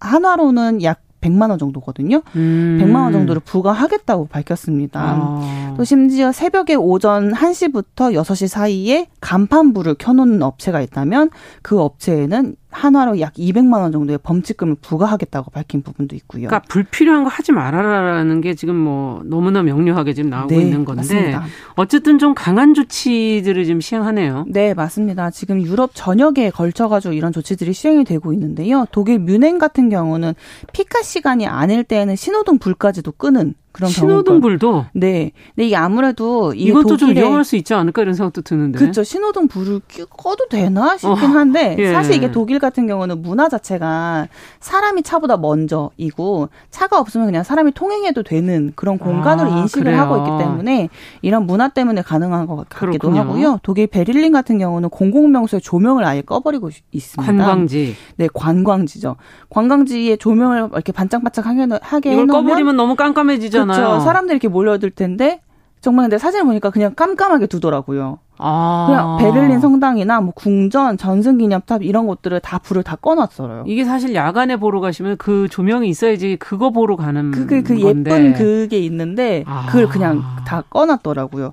한화로는 약 100만 원 정도거든요. 100만 원 정도를 부과하겠다고 밝혔습니다. 또 심지어 새벽에 오전 1시부터 6시 사이에 간판불을 켜놓는 업체가 있다면 그 업체에는 한화로 약 200만 원 정도의 범칙금을 부과하겠다고 밝힌 부분도 있고요. 그러니까 불필요한 거 하지 말아라라는 게 지금 뭐 너무나 명료하게 지금 나오고 있는 건데 맞습니다. 어쨌든 좀 강한 조치들을 지금 시행하네요. 네, 맞습니다. 지금 유럽 전역에 걸쳐가지고 이런 조치들이 시행이 되고 있는데요. 독일 뮌헨 같은 경우는 피카 시간이 아닐 때에는 신호등 불까지도 끄는 그런 신호등불도? 네. 근데 이게 아무래도 이것도 좀 위험할 수 있지 않을까 이런 생각도 드는데. 그렇죠. 신호등불을 꺼도 되나 싶긴 한데 예. 사실 이게 독일 같은 경우는 문화 자체가 사람이 차보다 먼저이고 차가 없으면 그냥 사람이 통행해도 되는 그런 공간으로 인식을 그래요. 하고 있기 때문에 이런 문화 때문에 가능한 것 같기도 그렇군요. 하고요. 독일 베를린 같은 경우는 공공명소에 조명을 아예 꺼버리고 있습니다. 관광지. 네. 관광지죠. 관광지에 조명을 이렇게 반짝반짝하게 해놓으면. 이걸 꺼버리면 너무 깜깜해지죠. 그렇죠. 사람들이 이렇게 몰려들 텐데 정말 근데 사진을 보니까 그냥 깜깜하게 두더라고요. 그냥 베를린 성당이나 뭐 궁전, 전승기념탑 이런 곳들을 다 불을 다 꺼놨어요. 이게 사실 야간에 보러 가시면 그 조명이 있어야지 그거 보러 가는 그 건데. 예쁜 그게 있는데 그걸 그냥 다 꺼놨더라고요.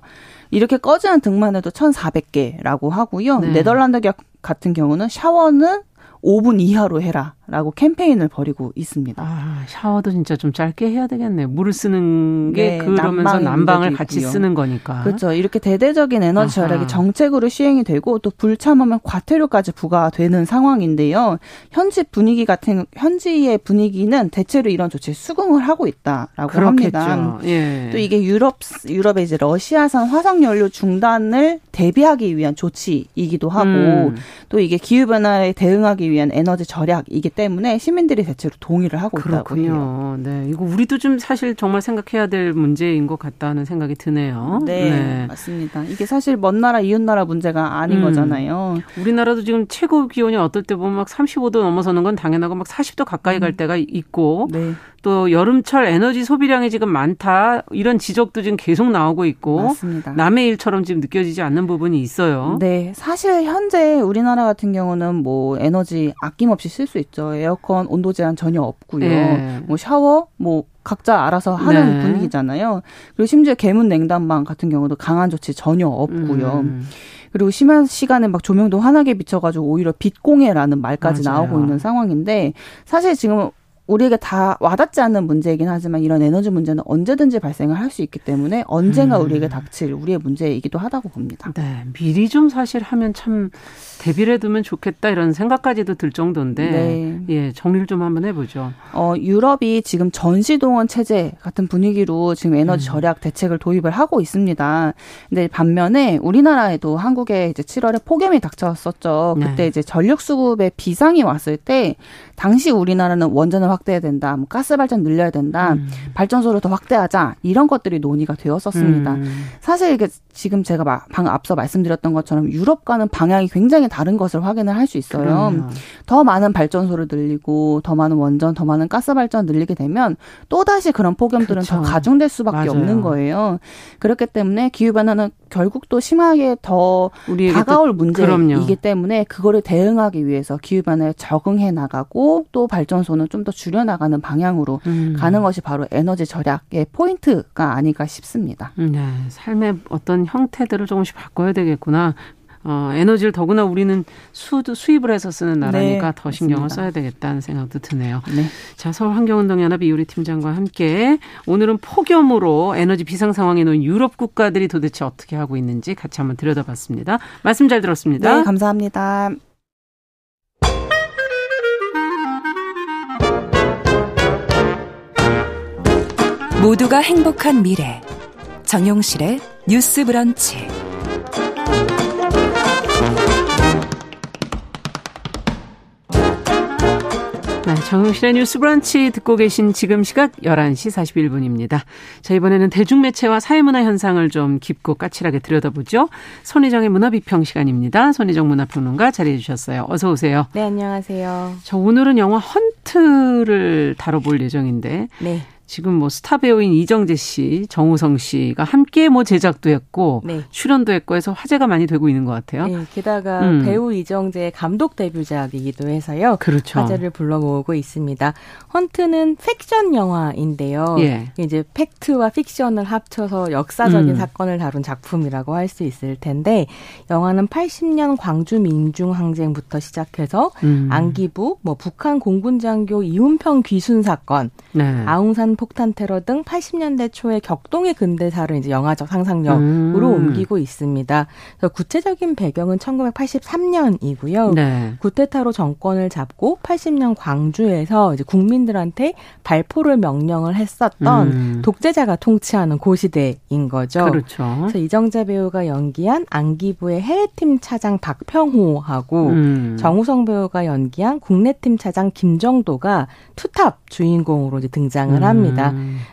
이렇게 꺼지는 등만 해도 1,400개라고 하고요. 네. 네덜란드 같은 경우는 샤워는 5분 이하로 해라라고 캠페인을 벌이고 있습니다. 샤워도 진짜 좀 짧게 해야 되겠네요. 물을 쓰는 게 네, 그러면서 난방을 같이 쓰는 거니까. 그렇죠. 이렇게 대대적인 에너지 절약이 정책으로 시행이 되고 또 불참하면 과태료까지 부과되는 상황인데요. 현지의 분위기는 대체로 이런 조치에 수긍을 하고 있다라고 그렇겠죠. 합니다. 예. 또 이게 유럽의 이제 러시아산 화석연료 중단을 대비하기 위한 조치이기도 하고 또 이게 기후변화에 대응하기 위해 에너지 절약이기 때문에 시민들이 대체로 동의를 하고 있다고 해요. 네, 이거 우리도 좀 사실 정말 생각해야 될 문제인 것 같다는 생각이 드네요. 네, 네. 맞습니다. 이게 사실 먼 나라 이웃 나라 문제가 아닌 거잖아요. 우리나라도 지금 최고 기온이 어떨 때 보면 막 35도 넘어서는 건 당연하고 막 40도 가까이 갈 때가 있고 네. 또 여름철 에너지 소비량이 지금 많다 이런 지적도 지금 계속 나오고 있고 맞습니다. 남의 일처럼 지금 느껴지지 않는 부분이 있어요. 네, 사실 현재 우리나라 같은 경우는 뭐 에너지 아낌없이 쓸 수 있죠. 에어컨 온도 제한 전혀 없고요. 네. 뭐 샤워, 뭐 각자 알아서 하는 네. 분위기잖아요. 그리고 심지어 개문 냉난방 같은 경우도 강한 조치 전혀 없고요. 그리고 심한 시간에 막 조명도 환하게 비춰가지고 오히려 빛공해라는 말까지 맞아요. 나오고 있는 상황인데 사실 지금 우리에게 다 와닿지 않는 문제이긴 하지만 이런 에너지 문제는 언제든지 발생을 할 수 있기 때문에 언젠가 우리에게 닥칠 우리의 문제이기도 하다고 봅니다. 네, 미리 좀 사실 하면 참 대비를 해두면 좋겠다 이런 생각까지도 들 정도인데 네. 예, 정리를 좀 한번 해보죠. 유럽이 지금 전시동원 체제 같은 분위기로 지금 에너지 절약 대책을 도입을 하고 있습니다. 근데 반면에 우리나라에도 한국에 이제 7월에 폭염이 닥쳤었죠. 그때 네. 이제 전력 수급에 비상이 왔을 때 당시 우리나라는 원전을 확대해야 된다. 뭐 가스 발전 늘려야 된다. 발전소를 더 확대하자. 이런 것들이 논의가 되었었습니다. 사실 이게 지금 제가 앞서 말씀드렸던 것처럼 유럽과는 방향이 굉장히 다른 것을 확인을 할 수 있어요. 그럼요. 더 많은 발전소를 늘리고 더 많은 원전, 더 많은 가스 발전 늘리게 되면 또다시 그런 폭염들은 그쵸. 더 가중될 수밖에 맞아요. 없는 거예요. 그렇기 때문에 기후변화는 결국 또 심하게 더 다가올 문제이기 때문에 그거를 대응하기 위해서 기후변화에 적응해 나가고 또 발전소는 좀 더 줄여나가는 방향으로 가는 것이 바로 에너지 절약의 포인트가 아닐까 싶습니다. 네, 삶의 어떤 형태들을 조금씩 바꿔야 되겠구나. 에너지를 더구나 우리는 수입을 해서 쓰는 나라니까 네, 더 신경을 맞습니다. 써야 되겠다는 생각도 드네요. 네. 자, 서울 환경운동연합 이유리 팀장과 함께 오늘은 폭염으로 에너지 비상 상황에 놓인 유럽 국가들이 도대체 어떻게 하고 있는지 같이 한번 들여다봤습니다. 말씀 잘 들었습니다. 네, 감사합니다. 모두가 행복한 미래. 정용실의 뉴스 브런치. 네, 정용실의 뉴스 브런치 듣고 계신 지금 시각 11시 41분입니다. 자, 이번에는 대중매체와 사회문화 현상을 좀 깊고 까칠하게 들여다보죠. 손희정의 문화비평 시간입니다. 손희정 문화평론가 자리해 주셨어요. 어서 오세요. 네, 안녕하세요. 자, 오늘은 영화 헌트를 다뤄볼 예정인데 네. 지금 뭐 스타 배우인 이정재 씨, 정우성 씨가 함께 뭐 제작도 했고 네. 출연도 했고 해서 화제가 많이 되고 있는 것 같아요. 네, 게다가 배우 이정재의 감독 데뷔작이기도 해서요. 그렇죠. 화제를 불러 모으고 있습니다. 헌트는 팩션 영화인데요. 예. 이제 팩트와 픽션을 합쳐서 역사적인 사건을 다룬 작품이라고 할 수 있을 텐데 영화는 80년 광주 민중항쟁부터 시작해서 안기부, 뭐 북한 공군 장교 이훈평 귀순 사건, 네. 아웅산 폭탄 테러 등 80년대 초의 격동의 근대사를 이제 영화적 상상력으로 옮기고 있습니다. 그래서 구체적인 배경은 1983년이고요. 네. 구테타로 정권을 잡고 80년 광주에서 이제 국민들한테 발포를 명령을 했었던 독재자가 통치하는 고시대인 거죠. 그렇죠. 그래서 이정재 배우가 연기한 안기부의 해외팀 차장 박평호하고 정우성 배우가 연기한 국내팀 차장 김정도가 투탑 주인공으로 이제 등장을 합니다.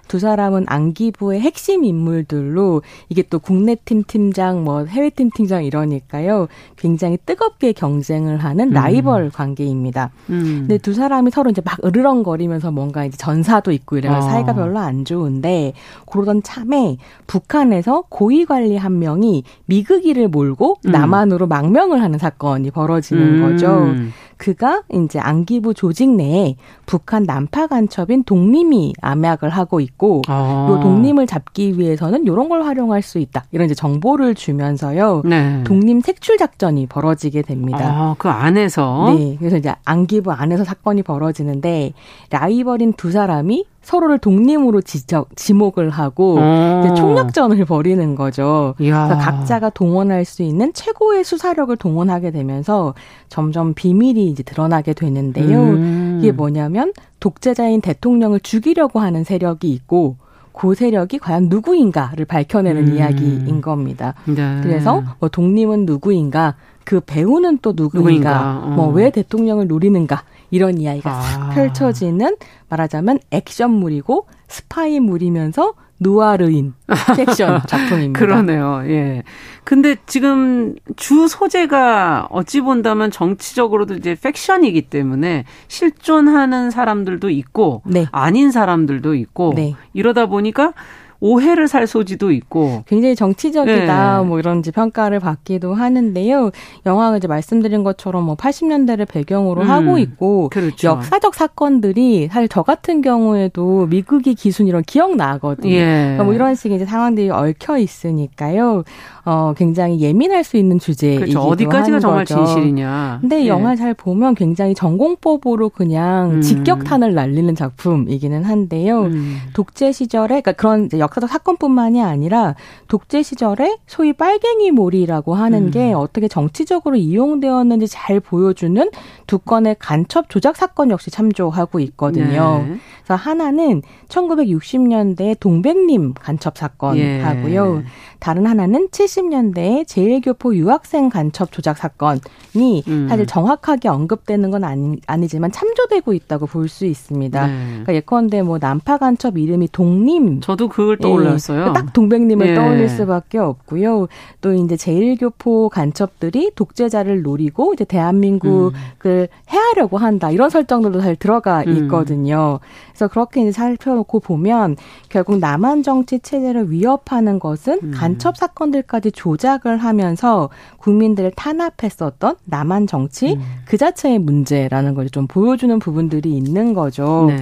두 사람은 안기부의 핵심 인물들로 이게 또 국내 팀 팀장, 뭐 해외팀 팀장 이러니까요. 굉장히 뜨겁게 경쟁을 하는 라이벌 관계입니다. 근데 두 사람이 서로 이제 막 으르렁거리면서 뭔가 이제 전사도 있고 이래서 사이가 별로 안 좋은데 그러던 참에 북한에서 고위 관리 한 명이 미그기를 몰고 남한으로 망명을 하는 사건이 벌어지는 거죠. 그가 이제 안기부 조직 내에 북한 난파 간첩인 동림이 암약을 하고 있고 이 동림을 잡기 위해서는 이런 걸 활용할 수 있다. 이런 이제 정보를 주면서요. 네. 동림 색출 작전이 벌어지게 됩니다. 아, 그 안에서? 네. 그래서 이제 안기부 안에서 사건이 벌어지는데 라이벌인 두 사람이 서로를 독림으로 지목을 하고 이제 총력전을 벌이는 거죠. 그래서 각자가 동원할 수 있는 최고의 수사력을 동원하게 되면서 점점 비밀이 이제 드러나게 되는데요. 이게 뭐냐면 독재자인 대통령을 죽이려고 하는 세력이 있고 그 세력이 과연 누구인가를 밝혀내는 이야기인 겁니다. 네. 그래서 뭐 독림은 누구인가, 그 배우는 또 누구인가. 뭐 왜 대통령을 노리는가. 이런 이야기가 싹 펼쳐지는 말하자면 액션물이고 스파이물이면서 누아르인 섹션 작품입니다. 그러네요. 예. 근데 지금 주 소재가 어찌 본다면 정치적으로도 이제 팩션이기 때문에 실존하는 사람들도 있고 네. 아닌 사람들도 있고 네. 이러다 보니까 오해를 살 소지도 있고 굉장히 정치적이다 네. 뭐 이런지 평가를 받기도 하는데요. 영화가 이제 말씀드린 것처럼 뭐 80년대를 배경으로 하고 있고 그렇죠. 역사적 사건들이 사실 저 같은 경우에도 미국이 기순 이런 기억 나거든요. 예. 그러니까 뭐 이런 식의 이제 상황들이 얽혀 있으니까요. 굉장히 예민할 수 있는 주제이기도 그렇죠. 어디까지가 정말 거죠. 진실이냐. 근데 예. 영화 잘 보면 굉장히 전공법으로 그냥 직격탄을 날리는 작품이기는 한데요. 독재 시절에 그러니까 그런 이제 역사적 사건뿐만이 아니라 독재 시절에 소위 빨갱이 몰이라고 하는 게 어떻게 정치적으로 이용되었는지 잘 보여주는 두 건의 간첩 조작 사건 역시 참조하고 있거든요. 네. 그래서 하나는 1960년대 동백림 간첩 사건하고요. 예. 다른 하나는 70년대에 제1교포 유학생 간첩 조작 사건이 사실 정확하게 언급되는 건 아니지만 참조되고 있다고 볼 수 있습니다. 네. 그러니까 예컨대 뭐 난파 간첩 이름이 동림. 저도 그 동백님을 떠올렸어요. 예, 딱 동백님을 떠올릴 수밖에 없고요. 또 이제 제1교포 간첩들이 독재자를 노리고 이제 대한민국을 해하려고 한다. 이런 설정들도 잘 들어가 있거든요. 그래서 그렇게 이제 살펴놓고 보면 결국 남한 정치 체제를 위협하는 것은 간첩 사건들까지 조작을 하면서 국민들을 탄압했었던 남한 정치 그 자체의 문제라는 걸 좀 보여주는 부분들이 있는 거죠. 네.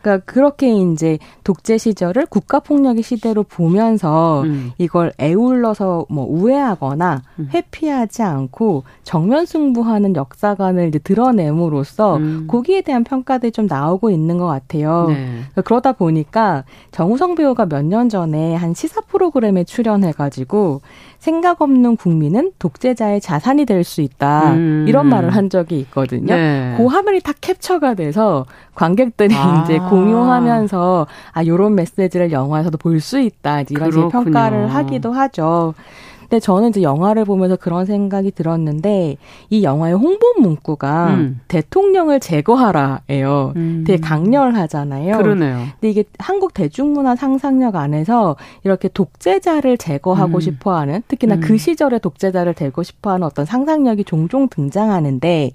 그러니까 그렇게 이제 독재 시절을 국가폭력의 시대로 보면서 이걸 애울러서 뭐 우회하거나 회피하지 않고 정면 승부하는 역사관을 이제 드러냄으로써 거기에 대한 평가들이 좀 나오고 있는 것 같아요. 네. 그러니까 그러다 보니까 정우성 배우가 몇 년 전에 한 시사 프로그램에 출연해가지고 생각 없는 국민은 독재자의 자산이 될 수 있다. 이런 말을 한 적이 있거든요. 네. 그 화면이 다 캡처가 돼서 관객들이 이제 공유하면서 이런 메시지를 영화에서도 볼 수 있다. 이런 평가를 하기도 하죠. 근데 저는 이제 영화를 보면서 그런 생각이 들었는데 이 영화의 홍보 문구가 대통령을 제거하라예요. 되게 강렬하잖아요. 그러네요. 근데 이게 한국 대중문화 상상력 안에서 이렇게 독재자를 제거하고 싶어하는 특히나 그 시절의 독재자를 대고 싶어하는 어떤 상상력이 종종 등장하는데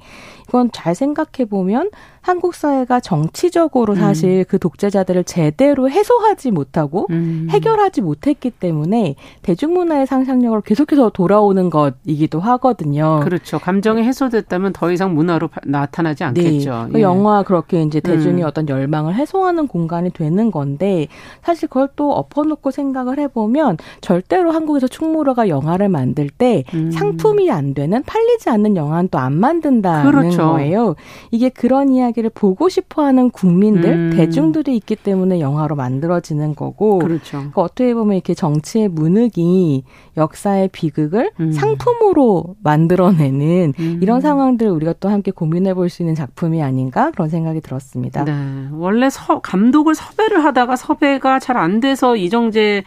이건 잘 생각해보면 한국 사회가 정치적으로 사실 그 독재자들을 제대로 해소하지 못하고 해결하지 못했기 때문에 대중문화의 상상력으로 계속해서 돌아오는 것이기도 하거든요. 그렇죠. 감정이 해소됐다면 더 이상 문화로 나타나지 않겠죠. 네. 그 영화 그렇게 이제 대중이 어떤 열망을 해소하는 공간이 되는 건데 사실 그걸 또 엎어놓고 생각을 해보면 절대로 한국에서 충무로가 영화를 만들 때 상품이 안 되는 팔리지 않는 영화는 또 안 만든다는 거예요. 이게 그런 이야기를 보고 싶어하는 국민들, 대중들이 있기 때문에 영화로 만들어지는 거고 그렇죠. 그러니까 어떻게 보면 이렇게 정치의 문흑이 역사의 비극을 상품으로 만들어내는 이런 상황들을 우리가 또 함께 고민해볼 수 있는 작품이 아닌가 그런 생각이 들었습니다. 네, 원래 감독을 섭외를 하다가 섭외가 잘 안 돼서 이정재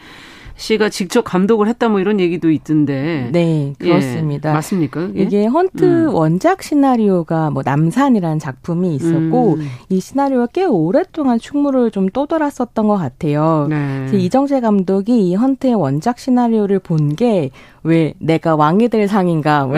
씨가 직접 감독을 했다 뭐 이런 얘기도 있던데. 네, 그렇습니다. 예, 맞습니까? 예? 이게 헌트 원작 시나리오가 뭐 남산이라는 작품이 있었고 이 시나리오가 꽤 오랫동안 충무를 좀 떠돌았었던 것 같아요. 네. 이정재 감독이 이 헌트의 원작 시나리오를 본 게 왜 내가 왕이 될 상인가 뭐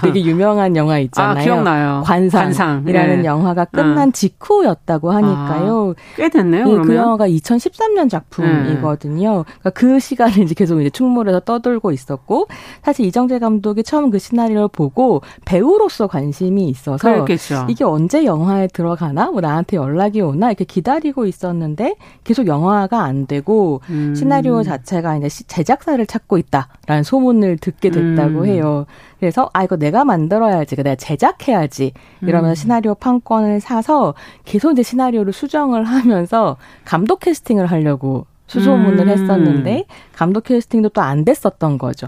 되게 유명한 영화 있잖아요. 아, 기억나요. 관상이라는 네. 영화가 끝난 직후였다고 하니까요. 아, 꽤 됐네요. 예, 그 영화가 2013년 작품이거든요. 그러니까 그 시간을 이제 계속 이제 충무에서 떠돌고 있었고 사실 이정재 감독이 처음 그 시나리오를 보고 배우로서 관심이 있어서 그렇겠죠. 이게 언제 영화에 들어가나 뭐 나한테 연락이 오나 이렇게 기다리고 있었는데 계속 영화가 안 되고 시나리오 자체가 이제 제작사를 찾고 있다라는 소문. 을 듣게 됐다고 해요. 그래서 이거 내가 만들어야지, 내가 제작해야지 이러면서 시나리오 판권을 사서 계속 이제 시나리오를 수정을 하면서 감독 캐스팅을 하려고 수소문을 했었는데 감독 캐스팅도 또 안 됐었던 거죠.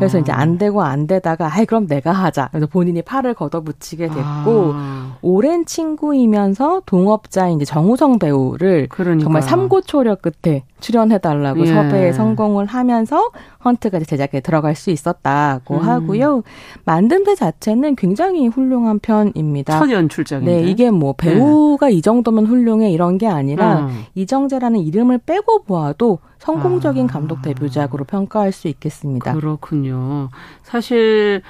그래서 이제 안 되고 안 되다가 그럼 내가 하자. 그래서 본인이 팔을 걷어붙이게 됐고 오랜 친구이면서 동업자인 이제 정우성 배우를 그러니까. 정말 삼고초려 끝에 출연해달라고 섭외에 성공을 하면서 헌트가 이제 제작에 들어갈 수 있었다고 하고요. 만든 데 자체는 굉장히 훌륭한 편입니다. 첫 연출작인데. 네, 이게 뭐 배우가 이 정도면 훌륭해 이런 게 아니라 이정재라는 이름을 빼고 보아도 성공적인 감독 데뷔작으로 평가할 수 있겠습니다. 그렇군요. 사실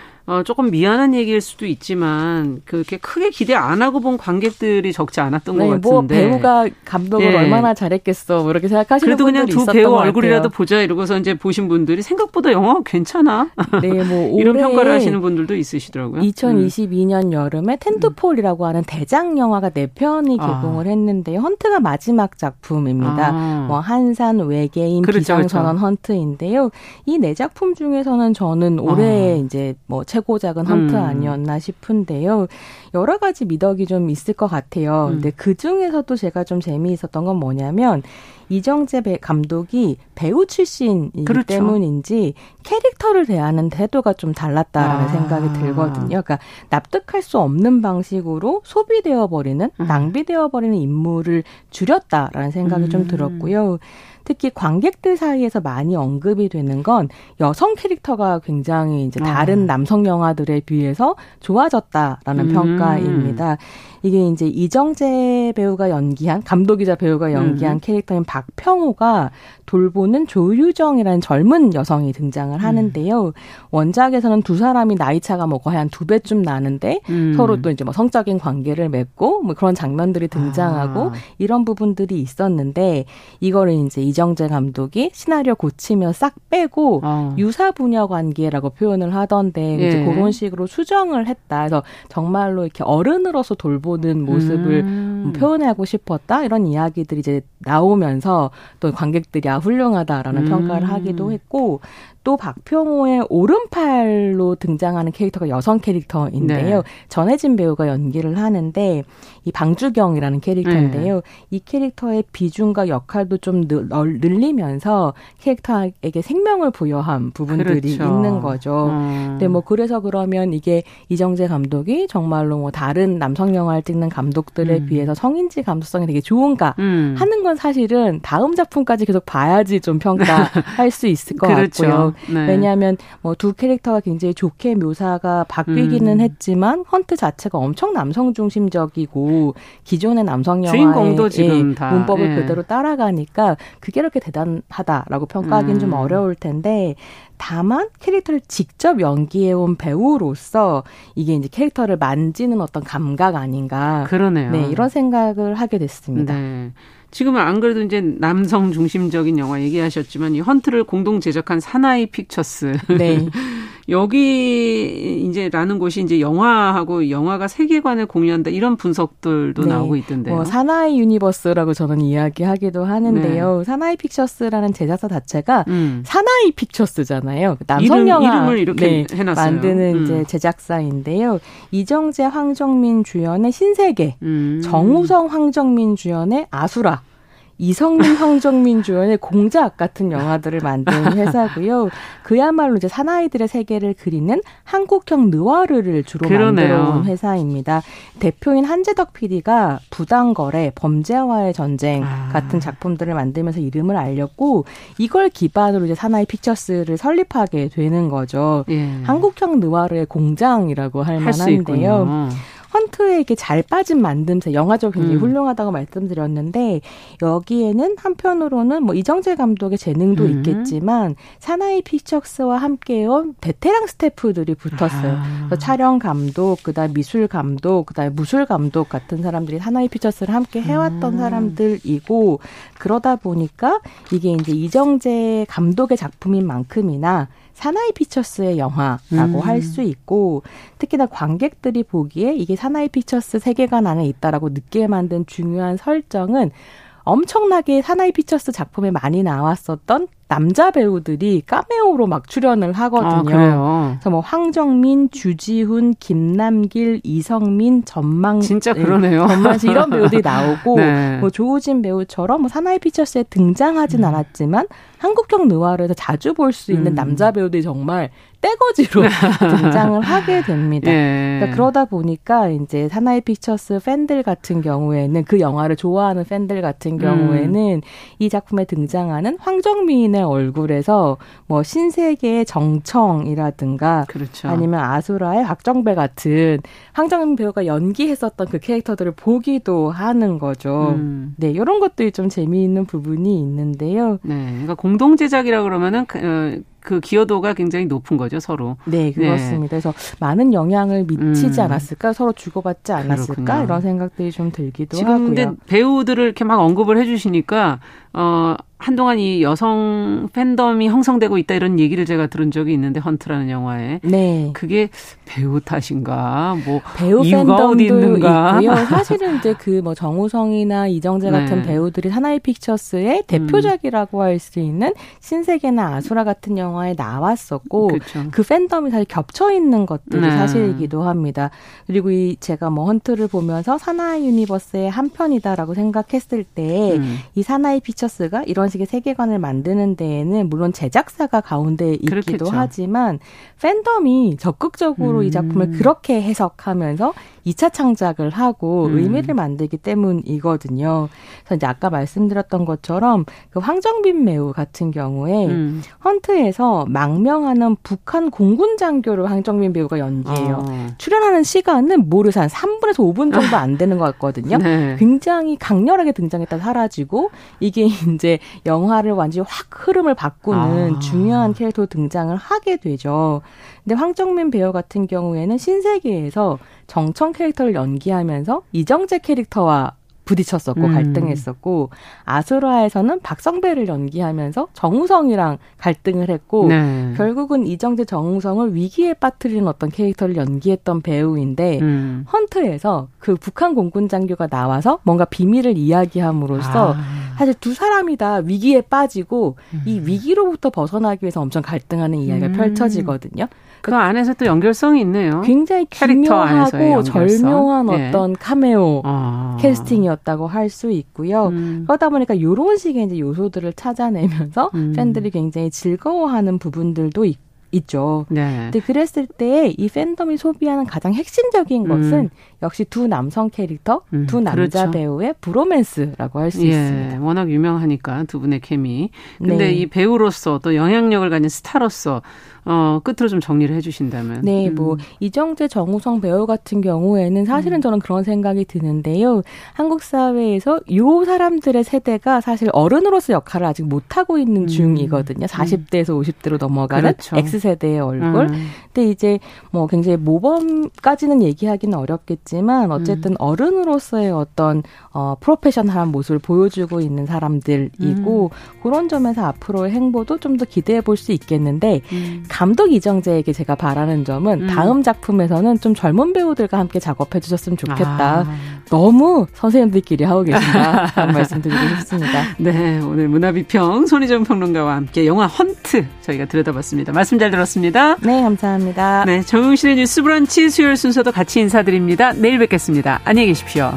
조금 미안한 얘기일 수도 있지만 그렇게 크게 기대 안 하고 본 관객들이 적지 않았던 것 같은데. 뭐 배우가 감독을 얼마나 잘했겠어 뭐 이렇게 생각하시는 분들이 있었던 것 같아요. 그래도 그냥 두 배우 얼굴이라도 보자 이러고서 이제 보신 분들이 생각보다 영화가 괜찮아. 네, 뭐 이런 평가를 하시는 분들도 있으시더라고요. 2022년 여름에 텐트폴이라고 하는 대작 영화가 4편이 개봉을 했는데요. 헌트가 마지막 작품입니다. 뭐 한산 외계 그렇죠, 비상선언 그렇죠. 헌트인데요. 이 네 작품 중에서는 저는 올해 이제 뭐 최고작은 헌트 아니었나 싶은데요. 여러 가지 미덕이 좀 있을 것 같아요. 근데 그 중에서도 제가 좀 재미있었던 건 뭐냐면 이정재 감독이 배우 출신이기 그렇죠. 때문인지 캐릭터를 대하는 태도가 좀 달랐다라는 생각이 들거든요. 그러니까 납득할 수 없는 방식으로 소비되어 버리는 낭비되어 버리는 인물을 줄였다라는 생각이 좀 들었고요. 특히 관객들 사이에서 많이 언급이 되는 건 여성 캐릭터가 굉장히 이제 다른 남성 영화들에 비해서 좋아졌다라는 평가입니다. 이게 이제 이정재 배우가 연기한 감독이자 배우가 연기한 캐릭터인 박 박평호가 돌보는 조유정이라는 젊은 여성이 등장을 하는데요. 원작에서는 두 사람이 나이 차가 뭐 거의 한 2배쯤 나는데 서로 또 이제 뭐 성적인 관계를 맺고 뭐 그런 장면들이 등장하고 이런 부분들이 있었는데 이걸 이제 이정재 감독이 시나리오 고치며 싹 빼고 유사 부녀 관계라고 표현을 하던데 이제 그런 식으로 수정을 했다. 그래서 정말로 이렇게 어른으로서 돌보는 모습을 표현하고 싶었다 이런 이야기들이 이제 나오면서 또 관객들이 아 훌륭하다라는 평가를 하기도 했고 또 박평호의 오른팔로 등장하는 캐릭터가 여성 캐릭터인데요. 네. 전혜진 배우가 연기를 하는데 이 방주경이라는 캐릭터인데요. 이 캐릭터의 비중과 역할도 좀 늘리면서 캐릭터에게 생명을 부여한 부분들이 있는 거죠. 근데 뭐 그래서 그러면 이게 이정재 감독이 정말로 뭐 다른 남성 영화를 찍는 감독들에 비해서 성인지 감수성이 되게 좋은가 하는 건 사실은 다음 작품까지 계속 봐야지 좀 평가할 수 있을 것 같고요. 네. 왜냐하면 뭐 두 캐릭터가 굉장히 좋게 묘사가 바뀌기는 했지만 헌트 자체가 엄청 남성 중심적이고 기존의 남성 영화의 문법을 그대로 따라가니까 그게 이렇게 대단하다라고 평가하기는 좀 어려울 텐데 다만 캐릭터를 직접 연기해온 배우로서 이게 이제 캐릭터를 만지는 어떤 감각 아닌가. 그러네요. 네, 이런 생각을 하게 됐습니다. 네. 지금은 안 그래도 이제 남성 중심적인 영화 얘기하셨지만 이 헌트를 공동 제작한 사나이픽처스. 네. 여기 이제라는 곳이 이제 영화하고 영화가 세계관을 공유한다 이런 분석들도 나오고 있던데요. 뭐 사나이 유니버스라고 저는 이야기하기도 하는데요. 네. 사나이 픽처스라는 제작사 자체가 사나이 픽처스잖아요. 남성 영화 이름을 이렇게 해놨어요. 만드는 이제 제작사인데요. 이정재, 황정민 주연의 신세계, 정우성, 황정민 주연의 아수라. 이성민, 황정민 주연의 공작 같은 영화들을 만든 회사고요. 그야말로 이제 사나이들의 세계를 그리는 한국형 느와르를 주로 만들어온 회사입니다. 대표인 한재덕 PD가 부당거래, 범죄와의 전쟁 같은 작품들을 만들면서 이름을 알렸고 이걸 기반으로 이제 사나이 픽처스를 설립하게 되는 거죠. 예. 한국형 느와르의 공장이라고 할 만한데요. 헌트에게 잘 빠진 만듦새, 영화적 굉장히 훌륭하다고 말씀드렸는데 여기에는 한편으로는 뭐 이정재 감독의 재능도 있겠지만 사나이 픽처스와 함께온 베테랑 스태프들이 붙었어요. 그래서 촬영 감독, 그다음 미술 감독, 그다음 무술 감독 같은 사람들이 사나이 픽처스를 함께 해왔던 사람들이고 그러다 보니까 이게 이제 이정재 감독의 작품인 만큼이나 사나이 피처스의 영화라고 할 수 있고 특히나 관객들이 보기에 이게 사나이 피처스 세계관 안에 있다라고 느끼게 만든 중요한 설정은 엄청나게 사나이 피처스 작품에 많이 나왔었던 남자 배우들이 카메오로 막 출연을 하거든요. 그래서 뭐 황정민, 주지훈, 김남길, 이성민, 전망 진짜 그러네요. 전망씨 이런 배우들이 나오고 뭐 조우진 배우처럼 뭐 사나이 피처스에 등장하진 않았지만 한국형 느와르에서 자주 볼 수 있는 남자 배우들이 정말 떼거지로 등장을 하게 됩니다. 예. 그러니까 그러다 보니까 이제 사나이 픽처스 팬들 같은 경우에는 그 영화를 좋아하는 팬들 같은 경우에는 이 작품에 등장하는 황정민의 얼굴에서 뭐 신세계의 정청이라든가 아니면 아수라의 박정배 같은 황정민 배우가 연기했었던 그 캐릭터들을 보기도 하는 거죠. 네, 이런 것들이 좀 재미있는 부분이 있는데요. 네, 그러니까 공동 제작이라 그러면은 그 기여도가 굉장히 높은 거죠, 서로. 네, 그렇습니다. 그래서 많은 영향을 미치지 않았을까, 서로 주고받지 않았을까, 그렇구나. 이런 생각들이 좀 들기도 하고요. 근데 배우들을 이렇게 막 언급을 해주시니까 한동안 이 여성 팬덤이 형성되고 있다 이런 얘기를 제가 들은 적이 있는데 헌트라는 영화에 그게 배우 탓인가, 뭐 배우 이유가 어디 있는가 있고요. 사실은 이제 그 뭐 정우성이나 이정재 같은 배우들이 사나이 픽처스의 대표작이라고 할 수 있는 신세계나 아수라 같은 영화에 나왔었고 그 팬덤이 사실 겹쳐 있는 것들이 사실이기도 합니다. 그리고 이 제가 뭐 헌트를 보면서 사나이 유니버스의 한 편이다라고 생각했을 때 이 사나이 픽처스가 이런 장식의 세계관을 만드는 데에는 물론 제작사가 가운데에 있기도 그렇겠죠. 하지만 팬덤이 적극적으로 이 작품을 그렇게 해석하면서 2차 창작을 하고 의미를 만들기 때문이거든요. 그래서 이제 아까 말씀드렸던 것처럼 그 황정민 배우 같은 경우에 헌트에서 망명하는 북한 공군 장교를 황정민 배우가 연기해요. 출연하는 시간은 모르쇠 한 3분에서 5분 정도 안 되는 것 같거든요. 네. 굉장히 강렬하게 등장했다 사라지고 이게 이제 영화를 완전히 확 흐름을 바꾸는 중요한 캐릭터로 등장을 하게 되죠. 근데 황정민 배우 같은 경우에는 신세계에서 정청 캐릭터를 연기하면서 이정재 캐릭터와 부딪혔었고 갈등했었고 아수라에서는 박성배를 연기하면서 정우성이랑 갈등을 했고 네. 결국은 이정재 정우성을 위기에 빠뜨리는 어떤 캐릭터를 연기했던 배우인데 헌트에서 그 북한 공군 장교가 나와서 뭔가 비밀을 이야기함으로써 사실 두 사람이 다 위기에 빠지고 이 위기로부터 벗어나기 위해서 엄청 갈등하는 이야기가 펼쳐지거든요. 그 안에서 또 연결성이 있네요. 굉장히 기묘하고 절묘한 어떤 카메오 캐스팅이었다고 할 수 있고요. 그러다 보니까 이런 식의 이제 요소들을 찾아내면서 팬들이 굉장히 즐거워하는 부분들도 있죠. 네. 근데 그랬을 때 이 팬덤이 소비하는 가장 핵심적인 것은 역시 두 남성 캐릭터, 두 남자 그렇죠. 배우의 브로맨스라고 할 수 있습니다. 워낙 유명하니까 두 분의 케미. 근데 네. 이 배우로서 또 영향력을 가진 스타로서 끝으로 좀 정리를 해 주신다면. 네, 뭐 이정재 정우성 배우 같은 경우에는 사실은 저는 그런 생각이 드는데요. 한국 사회에서 요 사람들의 세대가 사실 어른으로서 역할을 아직 못하고 있는 중이거든요. 40대에서 50대로 넘어가는 그렇죠. X세대의 얼굴. 근데 이제 뭐 굉장히 모범까지는 얘기하기는 어렵겠지만 어쨌든 어른으로서의 어떤 프로페셔널한 모습을 보여주고 있는 사람들이고 그런 점에서 앞으로의 행보도 좀 더 기대해 볼 수 있겠는데 감독 이정재에게 제가 바라는 점은 다음 작품에서는 좀 젊은 배우들과 함께 작업해 주셨으면 좋겠다. 너무 선생님들끼리 하고 계신다. 라는 말씀드리고 싶습니다. 네, 오늘 문화비평 손희정 평론가와 함께 영화 헌트 저희가 들여다봤습니다. 말씀 잘 들었습니다. 네, 감사합니다. 네, 정용실의 뉴스 브런치 수요일 순서도 같이 인사드립니다. 내일 뵙겠습니다. 안녕히 계십시오.